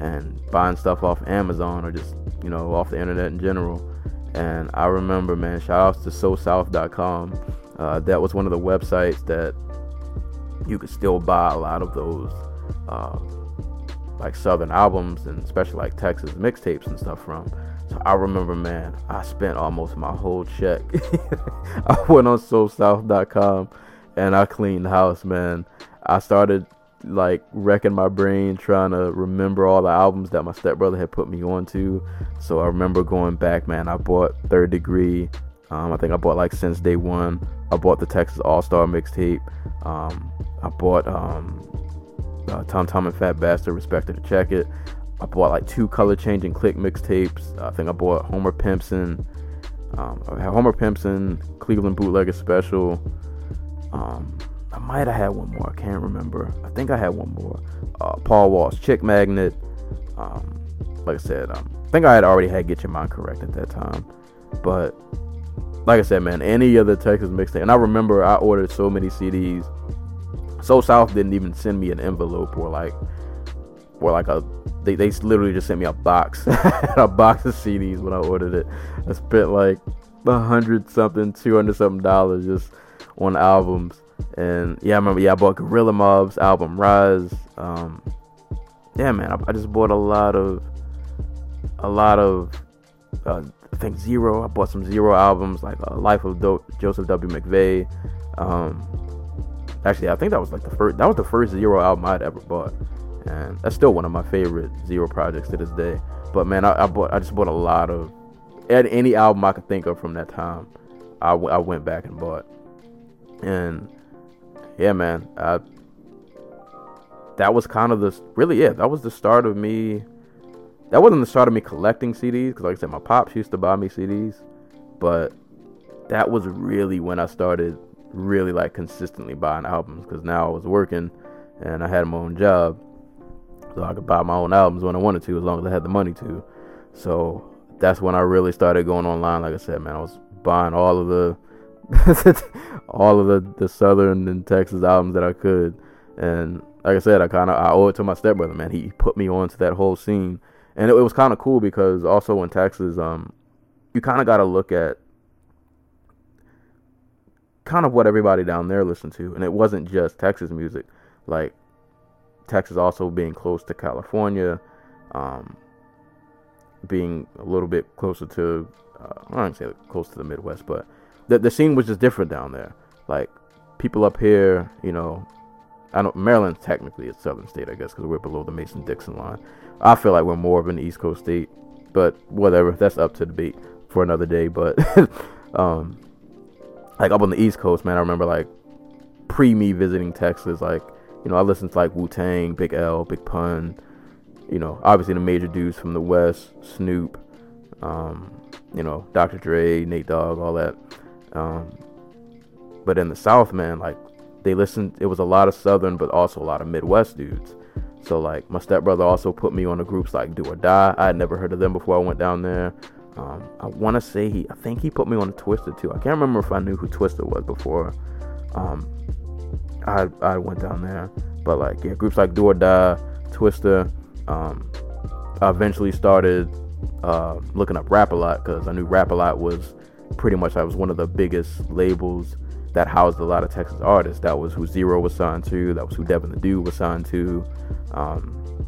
and buying stuff off Amazon or just, you know, off the internet in general. And I remember, man, shout outs to so south dot com. Uh, that was one of the websites that you could still buy a lot of those uh, like Southern albums, and especially like Texas mixtapes and stuff from. So I remember, man, I spent almost my whole check. I went on so south dot com and I cleaned the house, man. I started like wrecking my brain trying to remember all the albums that my stepbrother had put me onto. So I remember going back, man. I bought Third Degree. Um, I think I bought like Since Day One. I bought the Texas All-Star mixtape. Um, I bought um, uh, Tom Tom and Fat Bastard, Respected to Check It. I bought like two Color Changing Click mixtapes. I think I bought Homer Pimpson, um, I had Homer Pimpson, Cleveland Bootlegger Special. Um, I might have had one more. I can't remember. I think I had one more. Uh, Paul Wall's Chick Magnet. Um, like I said, um, I think I had already had Get Your Mind Correct at that time. But like I said, man, any other Texas mixtape. And I remember I ordered so many C Ds. So South didn't even send me an envelope or like, or like a, they, they literally just sent me a box, a box of C Ds when I ordered it. I spent like a hundred something, two hundred something dollars just on albums. And yeah, I remember, yeah, I bought Gorilla Mob's album Rise. Um, yeah, man, I, I just bought a lot of, a lot of, uh, I think Zero. I bought some Zero albums like uh, Life of Do- Joseph W. McVeigh. Um, actually, I think that was like the first. That was the first Zero album I'd ever bought, and that's still one of my favorite Zero projects to this day. But man, I, I bought. I just bought a lot of. At any album I could think of from that time, I, w- I went back and bought. And yeah, man, I, that was kind of the really yeah. That was the start of me. That wasn't the start of me collecting C Ds, because like I said, my pops used to buy me C Ds, but that was really when I started really like consistently buying albums, because now I was working and I had my own job, so I could buy my own albums when I wanted to, as long as I had the money to. So that's when I really started going online. Like I said, man, I was buying all of the all of the, the Southern and Texas albums that I could. And like I said, I kind of I owe it to my stepbrother, man. He put me onto that whole scene, and it, it was kind of cool because also in Texas, um, you kind of got to look at kind of what everybody down there listened to, and it wasn't just Texas music. Like Texas also being close to California, um, being a little bit closer to uh, I don't say close to the Midwest, but the the scene was just different down there. Like people up here, you know. I don't. Maryland technically is a southern state, I guess, because we're below the Mason-Dixon line. I feel like we're more of an East Coast state, but whatever. That's up to debate for another day. But um, like up on the East Coast, man, I remember like pre me visiting Texas, like you know, I listened to like Wu-Tang, Big L, Big Pun, you know, obviously the major dudes from the West, Snoop, um, you know, Doctor Dre, Nate Dogg, all that. Um, but in the South, man, like. They listened, it was a lot of Southern, but also a lot of Midwest dudes. So, like, my stepbrother also put me on the groups like Do or Die. I had never heard of them before I went down there. Um, I want to say he, I think he put me on the Twisted, too. I can't remember if I knew who Twisted was before um, I I went down there. But, like, yeah, groups like Do or Die, Twister. Um, I eventually started uh, looking up Rap-A-Lot because I knew Rap-A-Lot was pretty much, I was one of the biggest labels that housed a lot of Texas artists. That was who Zero was signed to. That was who Devin the Dude was signed to. Um,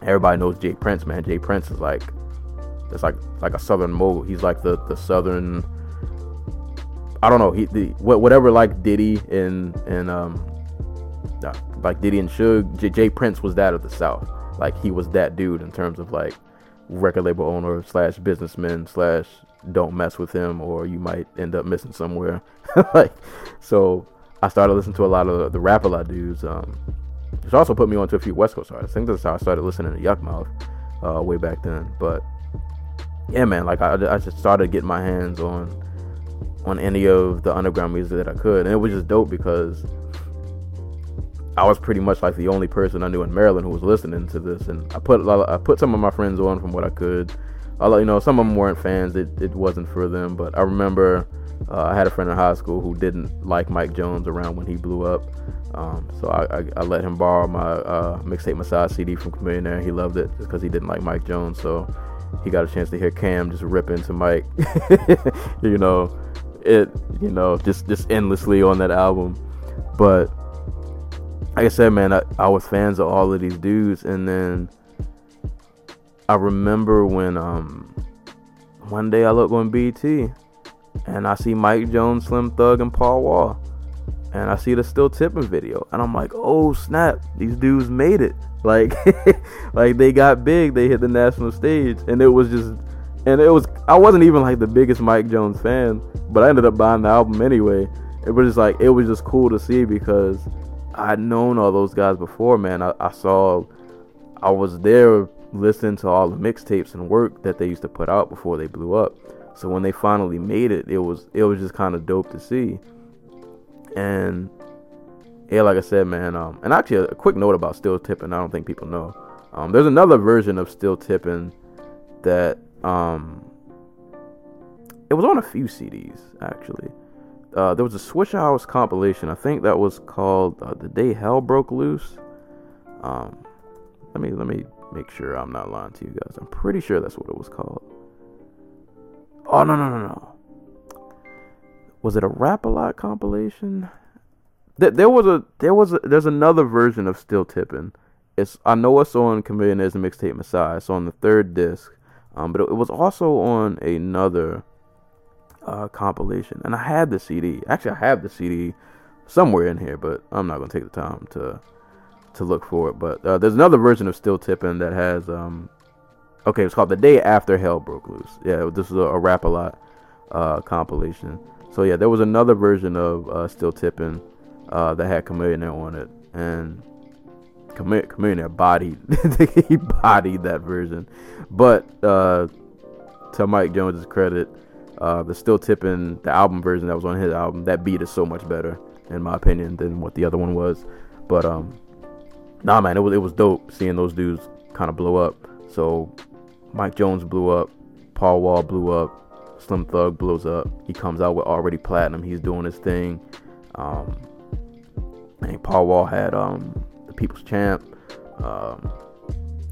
everybody knows Jay Prince, man. Jay Prince is like, it's like like a Southern mogul. He's like the the Southern. I don't know. He the whatever like Diddy and and um, like Diddy and Suge. J- Jay Prince was that of the South. Like he was that dude in terms of like record label owner slash businessman slash. Don't mess with him or you might end up missing somewhere. Like, so I started listening to a lot of the Rap-A-Lot dudes, um which also put me onto a few West Coast artists. I think that's how I started listening to Yuck Mouth uh way back then. But yeah, man, like I, I just started getting my hands on on any of the underground music that I could, and it was just dope because I was pretty much like the only person I knew in Maryland who was listening to this. And I put a lot of, I put some of my friends on from what I could. Although, you know, some of them weren't fans. It, it wasn't for them. But I remember uh, I had a friend in high school who didn't like Mike Jones around when he blew up. Um, so I, I, I let him borrow my uh, Mixtape Messiah C D from Chamillionaire. He loved it just because he didn't like Mike Jones. So he got a chance to hear Cam just rip into Mike, you know, it, you know, just, just endlessly on that album. But like I said, man, I, I was fans of all of these dudes. And then I remember when um, one day I look on B T and I see Mike Jones, Slim Thug, and Paul Wall, and I see the Still Tipping video, and I'm like, oh snap, these dudes made it! Like, like they got big, they hit the national stage, and it was just, and it was, I wasn't even like the biggest Mike Jones fan, but I ended up buying the album anyway. It was just like, it was just cool to see because I'd known all those guys before, man. I, I saw, I was there. Listen to all the mixtapes and work that they used to put out before they blew up. So when they finally made it, it was it was just kind of dope to see. And yeah, like I said, man, um and actually a, a quick note about Still Tippin', I don't think people know, um there's another version of Still Tippin' that um it was on a few C Ds actually. Uh there was a Swishahouse compilation, I think that was called uh, The Day Hell Broke Loose. um let me let me make sure I'm not lying to you guys. I'm pretty sure that's what it was called. Oh, no, no, no, no. Was it a Rap-A-Lot compilation? There, there was a, there was a, there's another version of Still Tippin'. It's, I know it's on Chamillionaire's Mixtape Messiah. It's on the third disc. Um, but it, it was also on another uh, compilation. And I had the C D. Actually, I have the C D somewhere in here, but I'm not going to take the time to... to look for it. But uh, there's another version of Still Tippin' that has um okay it's called The Day After Hell Broke Loose. Yeah, this is a, a Rap-A-Lot uh compilation. So yeah, there was another version of uh Still Tippin' uh that had Chamillionaire on it, and Chamillionaire bodied he bodied that version. But uh to Mike Jones's credit, uh the Still Tippin', the album version that was on his album, that beat is so much better in my opinion than what the other one was. But um nah, man, it was it was dope seeing those dudes kind of blow up. So Mike Jones blew up, Paul Wall blew up, Slim Thug blows up. He comes out with Already Platinum. He's doing his thing. Um, I think Paul Wall had um, the People's Champ. Um,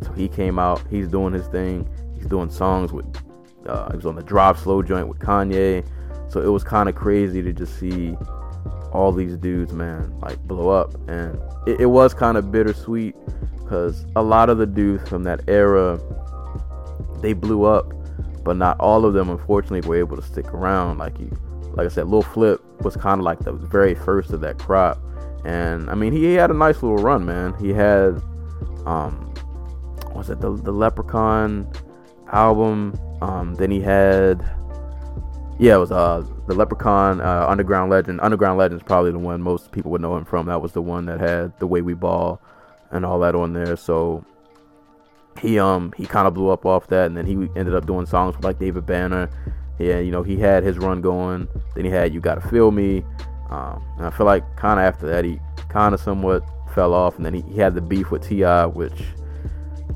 so he came out. He's doing his thing. He's doing songs with... Uh, he was on the Drop Slow joint with Kanye. So it was kind of crazy to just see all these dudes, man, like blow up. And it, it was kind of bittersweet because a lot of the dudes from that era, they blew up, but not all of them, unfortunately, were able to stick around. Like you, like I said, Lil Flip was kind of like the very first of that crop. And I mean, he, he had a nice little run, man. He had, um, was it the, the Leprechaun album? Um, then he had, yeah, it was uh the Leprechaun, uh, Underground Legend. Underground Legend is probably the one most people would know him from. That was the one that had The Way We Ball and all that on there. So he um he kind of blew up off that, and then he ended up doing songs with like David Banner. Yeah, you know, he had his run going. Then he had You Gotta Feel Me. Um, and I feel like kind of after that he kind of somewhat fell off, and then he, he had the beef with T I, which,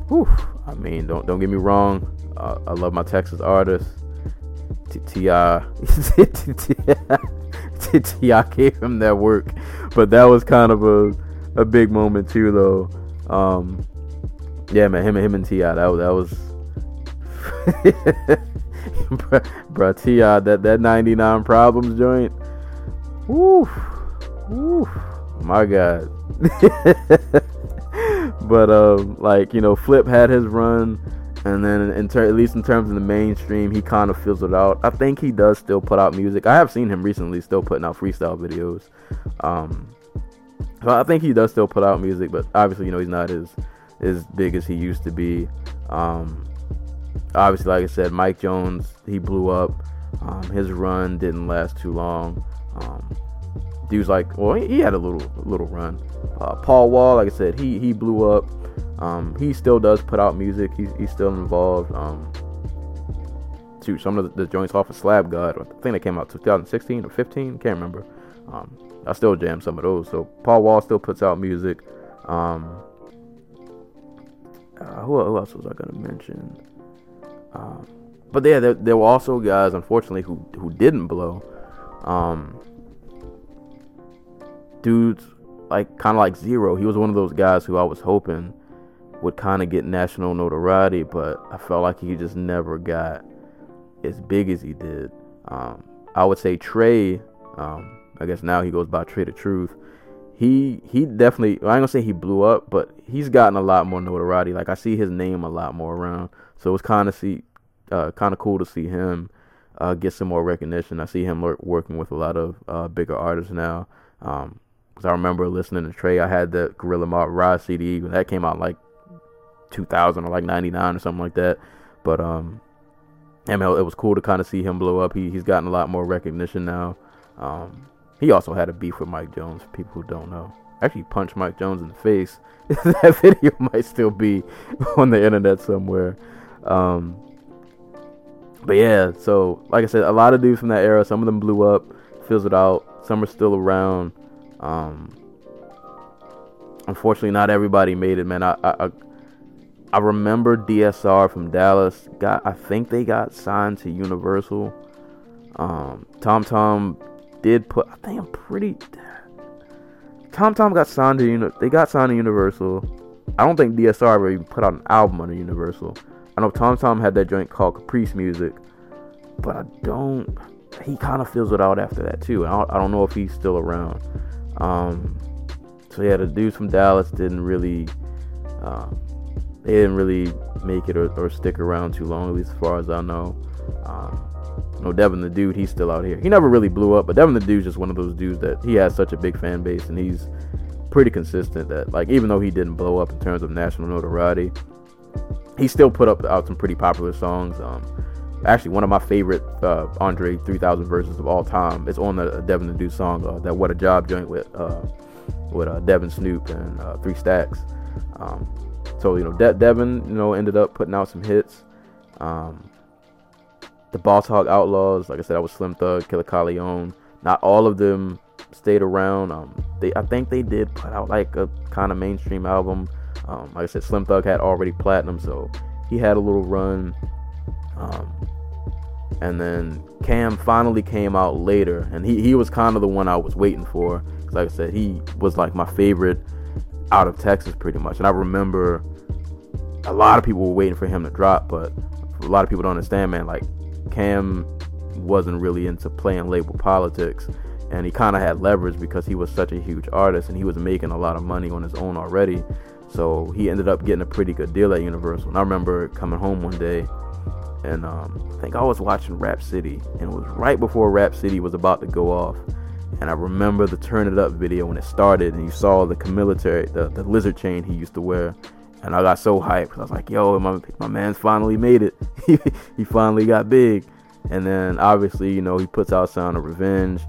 whew, I mean, don't don't get me wrong. Uh, I love my Texas artists. T I T I gave him that work, but that was kind of a a big moment too, though. Um, yeah, man, him and him and T I that was that was, bro. T I that that ninety-nine Problems joint. Woof, woof, my God. But um, like you know, Flip had his run. And then, in ter- at least in terms of the mainstream, he kind of fizzled out. I think he does still put out music. I have seen him recently still putting out freestyle videos. Um, so I think he does still put out music, but obviously, you know, he's not as, as big as he used to be. Um, obviously, like I said, Mike Jones, he blew up. Um, his run didn't last too long. Um, dude's like, well, he, he had a little little run. Uh, Paul Wall, like I said, he he blew up. Um, he still does put out music. He's, he's still involved. Um, shoot, some of the, the joints off of Slab God, I think they came out twenty sixteen or fifteen. Can't remember. Um, I still jam some of those. So Paul Wall still puts out music. Um, uh, who, who else was I gonna mention? Um, but yeah, there, there were also guys, unfortunately, who who didn't blow. Um, dudes like kind of like Zero. He was one of those guys who I was hoping would kind of get national notoriety, but I felt like he just never got as big as he did. Um, I would say Trey, um, I guess now he goes by Trey the Truth. He he definitely, I ain't gonna say he blew up, but he's gotten a lot more notoriety. Like I see his name a lot more around, so it was kind of see, uh, kind of cool to see him uh, get some more recognition. I see him working with a lot of uh, bigger artists now. Um, cause I remember listening to Trey. I had the Gorilla Mob Rod C D that came out like two thousand or like ninety-nine or something like that, but um I mean, it was cool to kind of see him blow up. He he's gotten a lot more recognition now. Um he also had a beef with Mike Jones, for people who don't know. Actually punched Mike Jones in the face. That video might still be on the internet somewhere. Um but yeah, so like I said, a lot of dudes from that era, some of them blew up, fizzled out, some are still around. Um unfortunately, not everybody made it, man. I I, I I remember D S R from Dallas got, I think they got signed to Universal. Um, Tom Tom did put, I think I'm pretty, Tom Tom got signed to, you know, they got signed to Universal. I don't think D S R ever even put out an album under Universal. I know Tom Tom had that joint called Caprice Music, but I don't, he kind of fizzled out after that too. I don't, I don't know if he's still around. Um, so yeah, the dudes from Dallas didn't really, um, They didn't really make it or, or stick around too long, at least as far as I know. Um, you know, Devin the Dude, he's still out here. He never really blew up, but Devin the Dude's just one of those dudes that he has such a big fan base, and he's pretty consistent that, like, even though he didn't blow up in terms of national notoriety, he still put up out some pretty popular songs. Um, actually, one of my favorite uh, Andre three thousand verses of all time is on the Devin the Dude song, uh, that What a Job joint with uh, with uh, Devin Snoop and uh, Three Stacks. Um, So, you know, De- Devin, you know, ended up putting out some hits. Um, the Boss Hog Outlaws, like I said, I was Slim Thug, Killer Colleone. Not all of them stayed around. Um, they, I think they did put out, like, a kind of mainstream album. Um, like I said, Slim Thug had Already Platinum, so he had a little run. Um, And then Cam finally came out later, and he, he was kind of the one I was waiting for. Like I said, he was like my favorite out of Texas pretty much. And I remember a lot of people were waiting for him to drop, but a lot of people don't understand, man, like Cam wasn't really into playing label politics, and he kind of had leverage because he was such a huge artist and he was making a lot of money on his own already. So he ended up getting a pretty good deal at Universal. And I remember coming home one day, and um, I think I was watching Rap City, and it was right before Rap City was about to go off. And I remember the Turn It Up video when it started, and you saw the camilitary, the, the lizard chain he used to wear. And I got so hyped. I was like, yo, my, my man's finally made it. He finally got big. And then obviously, you know, he puts out Sound of Revenge.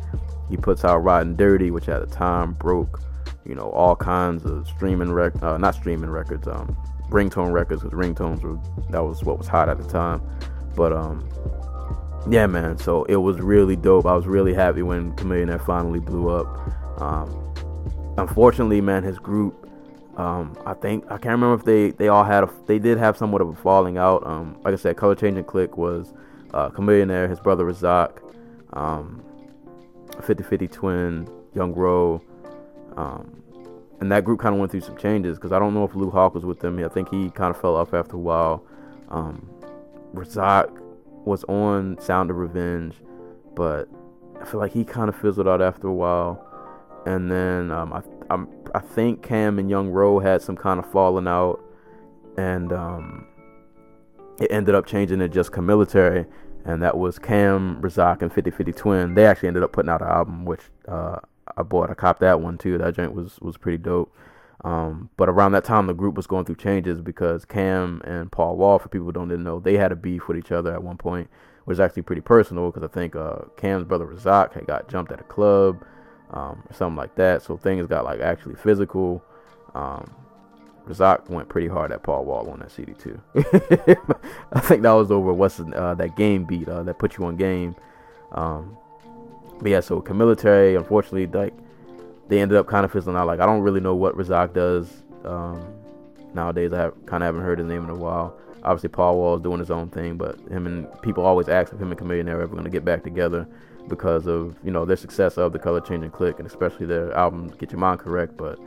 He puts out Rotten Dirty, which at the time broke, you know, all kinds of streaming records, uh, not streaming records, um, ringtone records, because ringtones were, that was what was hot at the time. But, um, yeah, man, so it was really dope. I was really happy when Chamillionaire finally blew up. Um, unfortunately, man, his group, um, I think, I can't remember if they, they all had, a, they did have somewhat of a falling out. Um, like I said, Color Changing Click was uh, Chamillionaire, his brother Rasaq, um, fifty fifty Twin, Young Ro, um, and that group kind of went through some changes, because I don't know if Lew Hawk was with them. I think he kind of fell off after a while. Um, Rasaq was on Sound of Revenge, but I feel like he kind of fizzled out after a while. And then um, I I'm, I think Cam and Young Ro had some kind of falling out, and um, it ended up changing to just Chamillionaire. And that was Cam, Rasaq, and fifty fifty Twin. They actually ended up putting out an album, which uh, I bought. I copped that one, too. That joint was, was pretty dope. Um, but around that time, the group was going through changes, because Cam and Paul Wall, for people who don't didn't know, they had a beef with each other at one point, which is actually pretty personal, because I think uh, Cam's brother, Rasaq, had got jumped at a club um, or something like that. So things got, like, actually physical. Um Rasaq went pretty hard at Paul Wall on that C D too. I think that was over what's uh, that game beat uh, that put you on game. Um, but yeah, so Chamillionaire, unfortunately, like they ended up kind of fizzling out. Like I don't really know what Rasaq does um, nowadays. I have, kind of haven't heard his name in a while. Obviously, Paul Wall is doing his own thing, but him and people always ask if him and Chamillionaire are ever going to get back together, because of you know their success of the Color Changing Click, and especially their album Get Your Mind Correct, but.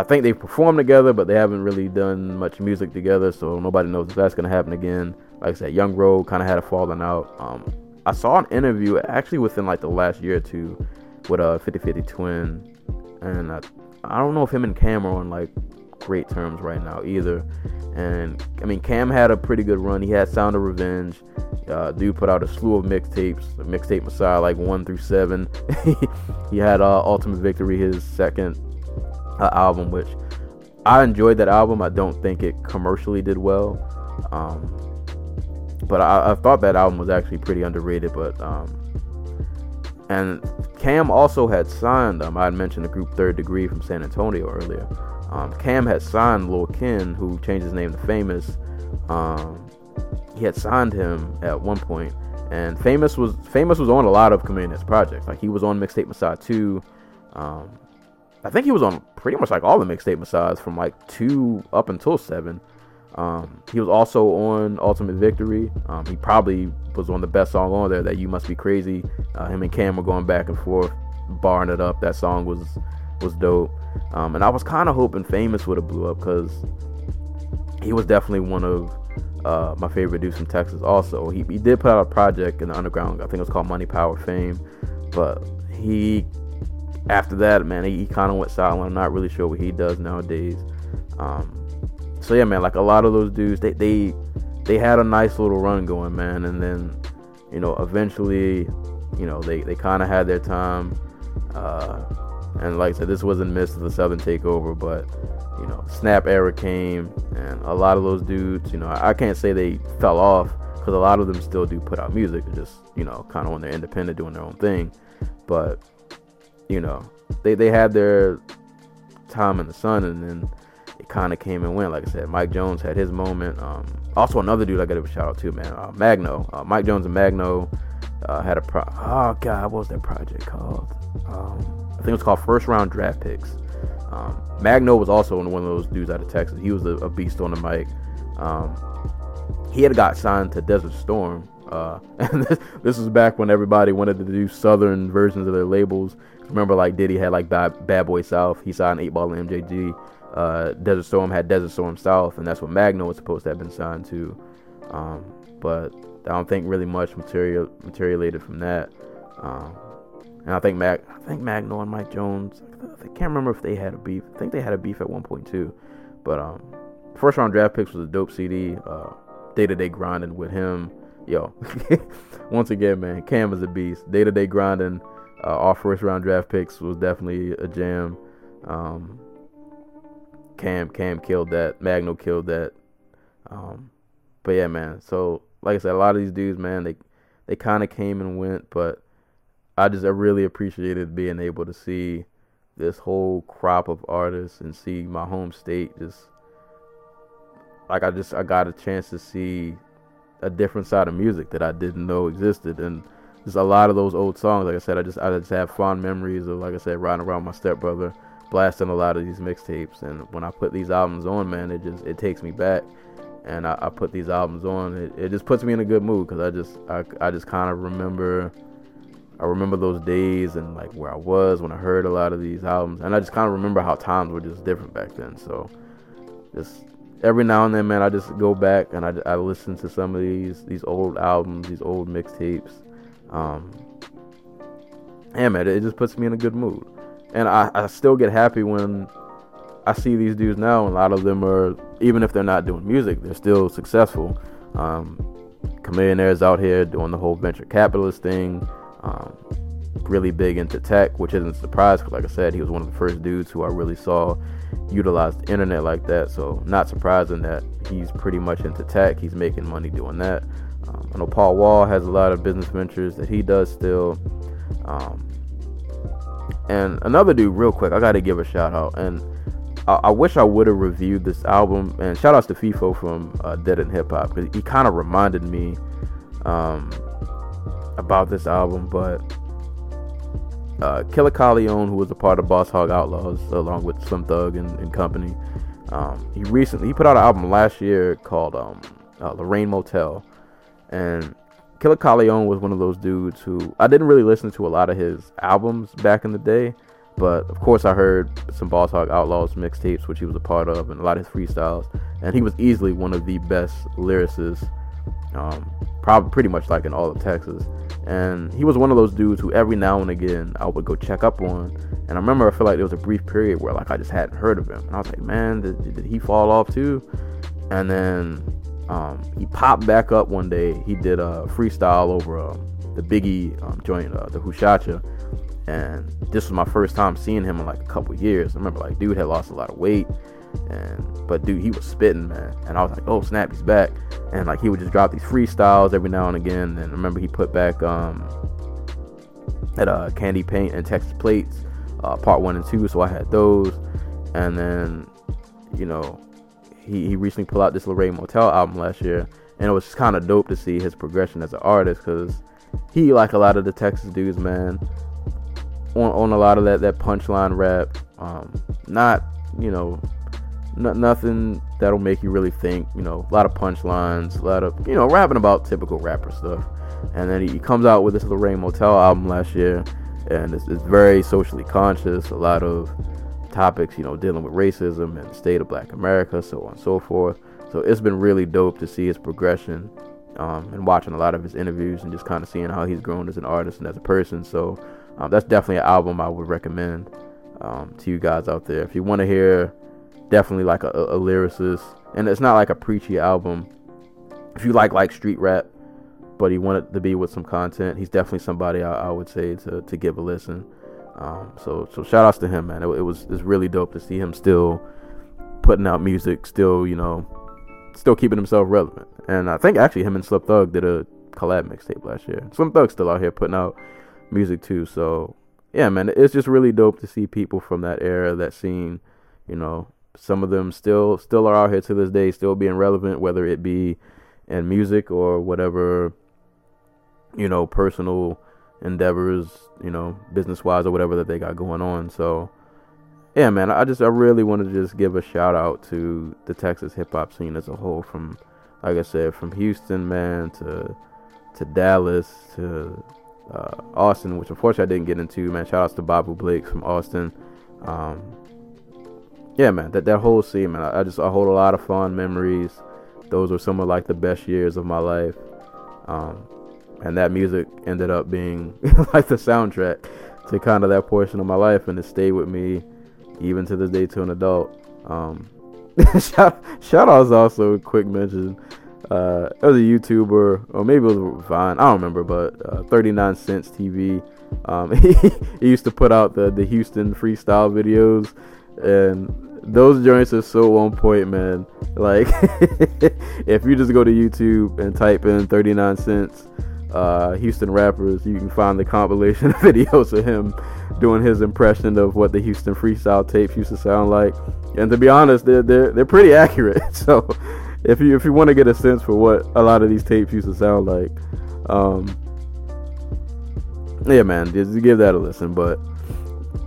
I think they've performed together, but they haven't really done much music together, so nobody knows if that's going to happen again. Like I said, Young Ro kind of had a falling out. Um, I saw an interview, actually within like the last year or two, with uh, fifty fifty Twin, and I, I don't know if him and Cam are on like great terms right now either. And, I mean, Cam had a pretty good run. He had Sound of Revenge. Uh, dude put out a slew of mixtapes, Mixtape Messiah, like one through seven. He had uh, Ultimate Victory, his second Uh, album, which I enjoyed that album. I don't think it commercially did well, um, but I, I thought that album was actually pretty underrated. But um, and Cam also had signed um, I had mentioned the group Third Degree from San Antonio earlier. um, Cam had signed Lil Ken, who changed his name to Famous. Um, he had signed him at one point, and Famous was Famous was on a lot of Chamillionaire's projects. Like he was on Mixtape Messiah two. um I think he was on pretty much like all the Mixtape Messiahs from like two up until seven. Um, he was also on Ultimate Victory. Um, he probably was on the best song on there, that You Must Be Crazy. Uh, him and Cam were going back and forth, barring it up. That song was was dope. Um, and I was kind of hoping Famous would have blew up, because he was definitely one of uh, my favorite dudes from Texas. Also, he, he did put out a project in the underground. I think it was called Money, Power, Fame. But he... After that, man, he, he kind of went silent. I'm not really sure what he does nowadays. Um, so, yeah, man, like a lot of those dudes, they, they they had a nice little run going, man. And then, you know, eventually, you know, they, they kind of had their time. Uh, and like I said, this was in the midst of the Southern Takeover. But, you know, Snap era came. And a lot of those dudes, you know, I, I can't say they fell off, because a lot of them still do put out music. They're just, you know, kind of when they're independent doing their own thing. But... You know, they, they had their time in the sun, and then it kind of came and went. Like I said, Mike Jones had his moment. Um, also, another dude I got to give a shout out to, man, uh, Magno. Uh, Mike Jones and Magno uh, had a pro. Oh God, what was that project called? Um, I think it was called First Round Draft Picks. Um, Magno was also one of those dudes out of Texas. He was a, a beast on the mic. Um, he had got signed to Desert Storm. Uh, and this, this was back when everybody wanted to do southern versions of their labels. Remember, like, Diddy had, like, Bad Boy South. He signed eight ball and M J G. Uh, Desert Storm had Desert Storm South, and that's what Magno was supposed to have been signed to. Um, but I don't think really much material materialized from that. Um, and I think Mag, I think Magno and Mike Jones, I can't remember if they had a beef. I think they had a beef at one point too. But um, First Round Draft Picks was a dope C D. Uh, Day to Day Grinding with him, yo. Once again, man, Cam is a beast. Day to Day Grinding, uh, off First Round Draft Picks was definitely a jam. Um, Cam, Cam killed that. Magno killed that. Um, but yeah, man. So like I said, a lot of these dudes, man, they they kind of came and went, but I just I really appreciated being able to see this whole crop of artists and see my home state just like I just I got a chance to see a different side of music that I didn't know existed. And just a lot of those old songs, like I said, I just I just have fond memories of, like I said, riding around my stepbrother, blasting a lot of these mixtapes. And when I put these albums on, man, it just it takes me back. And I, I put these albums on, it, it just puts me in a good mood because I just I, I just kind of remember. I remember those days and, like, where I was when I heard a lot of these albums. And I just kind of remember how times were just different back then. So, just every now and then, man, I just go back and I, I listen to some of these these old albums, these old mixtapes. Um, and, man, it just puts me in a good mood. And I, I still get happy when I see these dudes now. And a lot of them are, even if they're not doing music, they're still successful. Um, Chamillionaires out here doing the whole venture capitalist thing. Um, really big into tech, which isn't a surprise because, like I said, he was one of the first dudes who I really saw utilize the internet like that. So, not surprising that he's pretty much into tech. He's making money doing that. Um, I know Paul Wall has a lot of business ventures that he does still. Um, and another dude, real quick, I got to give a shout out. And I, I wish I would have reviewed this album. And shout outs to FIFO from uh, Dead and Hip Hop because he kind of reminded me. Um, about this album, but uh, Killer Colleone, who was a part of Boss Hog Outlaws along with Slim Thug and, and company, um, he recently he put out an album last year called um, uh, Lorraine Motel, and Killer Colleone was one of those dudes who I didn't really listen to a lot of his albums back in the day, but of course I heard some Boss Hog Outlaws mixtapes, which he was a part of, and a lot of his freestyles, and he was easily one of the best lyricists, um, probably pretty much like in all of Texas. And he was one of those dudes who every now and again I would go check up on. And I remember I feel like there was a brief period where like I just hadn't heard of him. And I was like, man, did, did he fall off too? And then um, he popped back up one day. He did a freestyle over uh, the Biggie um, joint, uh, the Who Shot Ya. And this was my first time seeing him in like a couple years. I remember like dude had lost a lot of weight. And but dude, he was spitting, man, and I was like, oh snap, he's back. And like he would just drop these freestyles every now and again. And I remember he put back um at uh Candy Paint and Texas Plates uh part one and two, so I had those. And then you know he, he recently put out this Lorraine Motel album last year, and it was just kind of dope to see his progression as an artist because he, like a lot of the Texas dudes, man, on, on a lot of that that punchline rap, um not you know N- nothing that'll make you really think, you know, a lot of punchlines, a lot of, you know, rapping about typical rapper stuff. And then he comes out with this Lorraine Motel album last year, and it's, it's very socially conscious, a lot of topics, you know, dealing with racism and the state of Black America, so on and so forth. So it's been really dope to see his progression, um, and watching a lot of his interviews and just kind of seeing how he's grown as an artist and as a person. So um, that's definitely an album I would recommend um, to you guys out there. If you want to hear definitely like a, a lyricist, and it's not like a preachy album. If you like like street rap, but he wanted to be with some content, he's definitely somebody I, I would say to to give a listen. Um, so so shout outs to him, man. It, it was it's really dope to see him still putting out music, still you know, still keeping himself relevant. And I think actually him and Slim Thug did a collab mixtape last year. Slim Thug's still out here putting out music too. So yeah, man, it's just really dope to see people from that era, that scene, you know. Some of them still still are out here to this day, still being relevant, whether it be in music or whatever, you know, personal endeavors, you know, business-wise or whatever that they got going on. So, yeah, man, I just I really want to just give a shout-out to the Texas hip-hop scene as a whole, from, like I said, from Houston, man, to to Dallas, to uh, Austin, which unfortunately I didn't get into, man. Shout outs to Babu Blake from Austin. Um, yeah, man, that, that whole scene, man, I, I just, I hold a lot of fond memories. Those were some of like the best years of my life. Um, and that music ended up being like the soundtrack to kind of that portion of my life, and it stayed with me even to this day to an adult. Um, shout, shout outs also a quick mention. Uh, it was a YouTuber, or maybe it was Vine, I don't remember, but uh, thirty-nine cents T V. Um, he, he used to put out the, the Houston freestyle videos, and those joints are so on point, man. Like, if you just go to YouTube and type in thirty-nine cents uh, Houston rappers, you can find the compilation videos of him doing his impression of what the Houston freestyle tapes used to sound like. And to be honest, they're they're, they're pretty accurate. So if you if you want to get a sense for what a lot of these tapes used to sound like, um, yeah, man, just give that a listen. But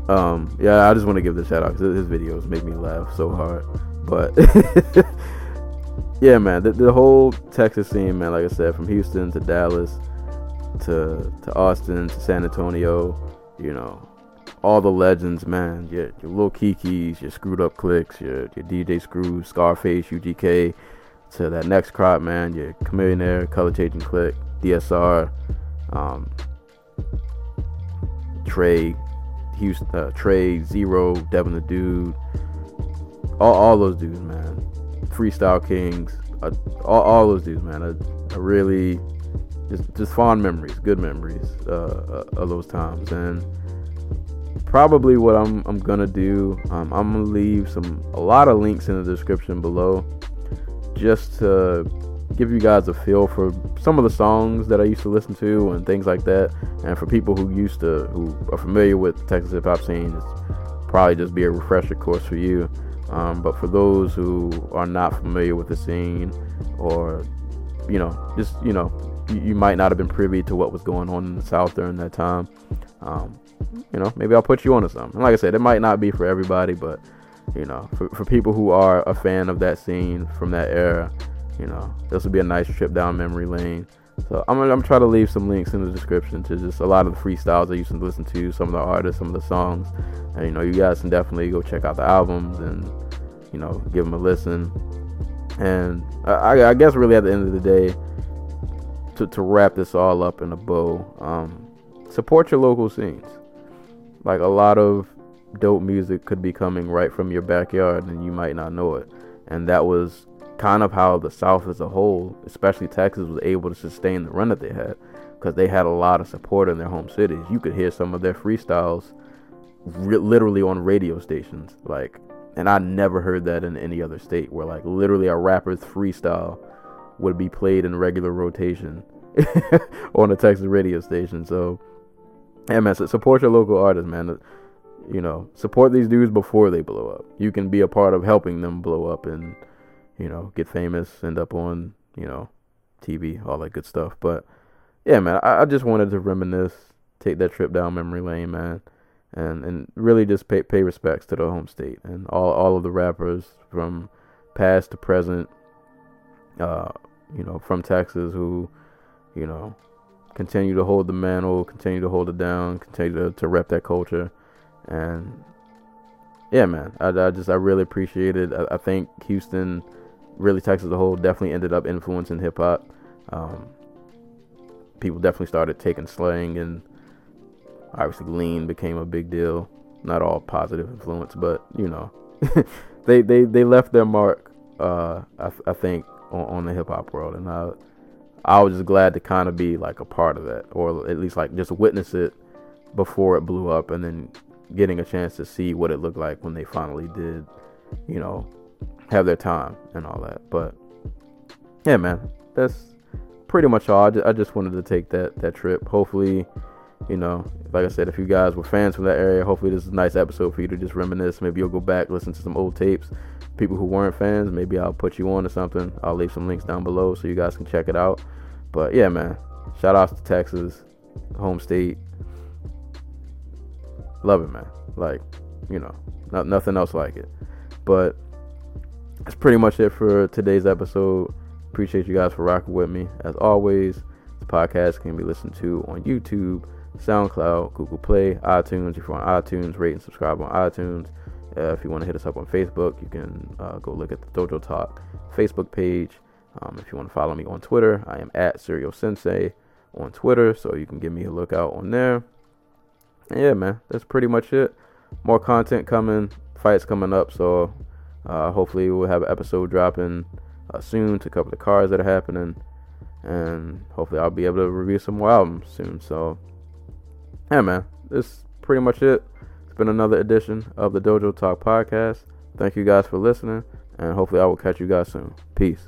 um, yeah, I just want to give this shout out because his videos make me laugh so hard. But yeah, man, the, the whole Texas scene, man, like I said, from Houston to Dallas to to Austin to San Antonio, you know, all the legends, man. Your, your Lil Kikis, your Screwed Up Clicks, your, your D J Screw, Scarface, U G K, to that next crop, man. Your Chamillionaire, Color Changing Click, D S R, um, Trey, Houston, uh, Trey, Zero, Devin the Dude, all, all those dudes, man. Freestyle Kings, uh, all, all those dudes, man. I, I really just just fond memories, good memories uh, of those times. And probably what I'm I'm gonna do, um, I'm gonna leave some a lot of links in the description below, just to give you guys a feel for some of the songs that I used to listen to and things like that. And for people who used to who are familiar with the Texas hip hop scene, it's probably just be a refresher course for you. Um, but for those who are not familiar with the scene, or you know, just you know, you, you might not have been privy to what was going on in the South during that time. Um, you know, maybe I'll put you onto something. And like I said, it might not be for everybody, but you know, for, for people who are a fan of that scene from that era, you know, this would be a nice trip down memory lane. So I'm gonna I'm try to leave some links in the description to just a lot of the freestyles I used to listen to, some of the artists, some of the songs, and you know, you guys can definitely go check out the albums and you know, give them a listen. And I, I guess really at the end of the day, to to wrap this all up in a bow, um, support your local scenes. Like, a lot of dope music could be coming right from your backyard and you might not know it. And that was kind of how the South as a whole, especially Texas, was able to sustain the run that they had, because they had a lot of support in their home cities. You could hear some of their freestyles re- literally on radio stations. Like, and I never heard that in any other state, where like literally a rapper's freestyle would be played in regular rotation on a Texas radio station. So yeah, man, support your local artists, man. You know, support these dudes before they blow up. You can be a part of helping them blow up and, you know, get famous, end up on, you know, T V, all that good stuff. But yeah, man, I, I just wanted to reminisce, take that trip down memory lane, man, and and really just pay pay respects to the home state and all, all of the rappers from past to present, uh, you know, from Texas who, you know, continue to hold the mantle, continue to hold it down, continue to, to rep that culture. And yeah, man, I, I just I really appreciate it. I, I think Houston, really Texas as a whole, definitely ended up influencing hip hop. Um, people definitely started taking slang, and obviously lean became a big deal. Not all positive influence, but you know, they, they they left their mark. Uh, I, I think on, on the hip hop world, and I. I was just glad to kind of be like a part of that, or at least like just witness it before it blew up, and then getting a chance to see what it looked like when they finally did, you know, have their time and all that. But yeah, man, that's pretty much all. I just, I just wanted to take that, that trip. Hopefully, you know, like I said, if you guys were fans from that area, hopefully this is a nice episode for you to just reminisce. Maybe you'll go back, listen to some old tapes. People who weren't fans, maybe I'll put you on to something. I'll leave some links down below so you guys can check it out. But yeah, man, shout outs to Texas, home state. Love it, man. Like, you know, not nothing else like it. But that's pretty much it for today's episode. Appreciate you guys for rocking with me. As always, it's Podcast can be listened to on YouTube, SoundCloud, Google Play, iTunes. If you're on iTunes, rate and subscribe on iTunes. Uh, if you want to hit us up on Facebook, you can uh, go look at the Dojo Talk Facebook page. Um, if you want to follow me on Twitter, I am at Serial Sensei on Twitter, so you can give me a look out on there. And yeah, man, that's pretty much it. More content coming, fights coming up, so uh, hopefully we'll have an episode dropping uh, soon to cover the cards that are happening, and hopefully I'll be able to review some more albums soon. So, yeah, man, that's pretty much it. It's been another edition of the Dojo Talk Podcast. Thank you guys for listening, and hopefully I will catch you guys soon. Peace.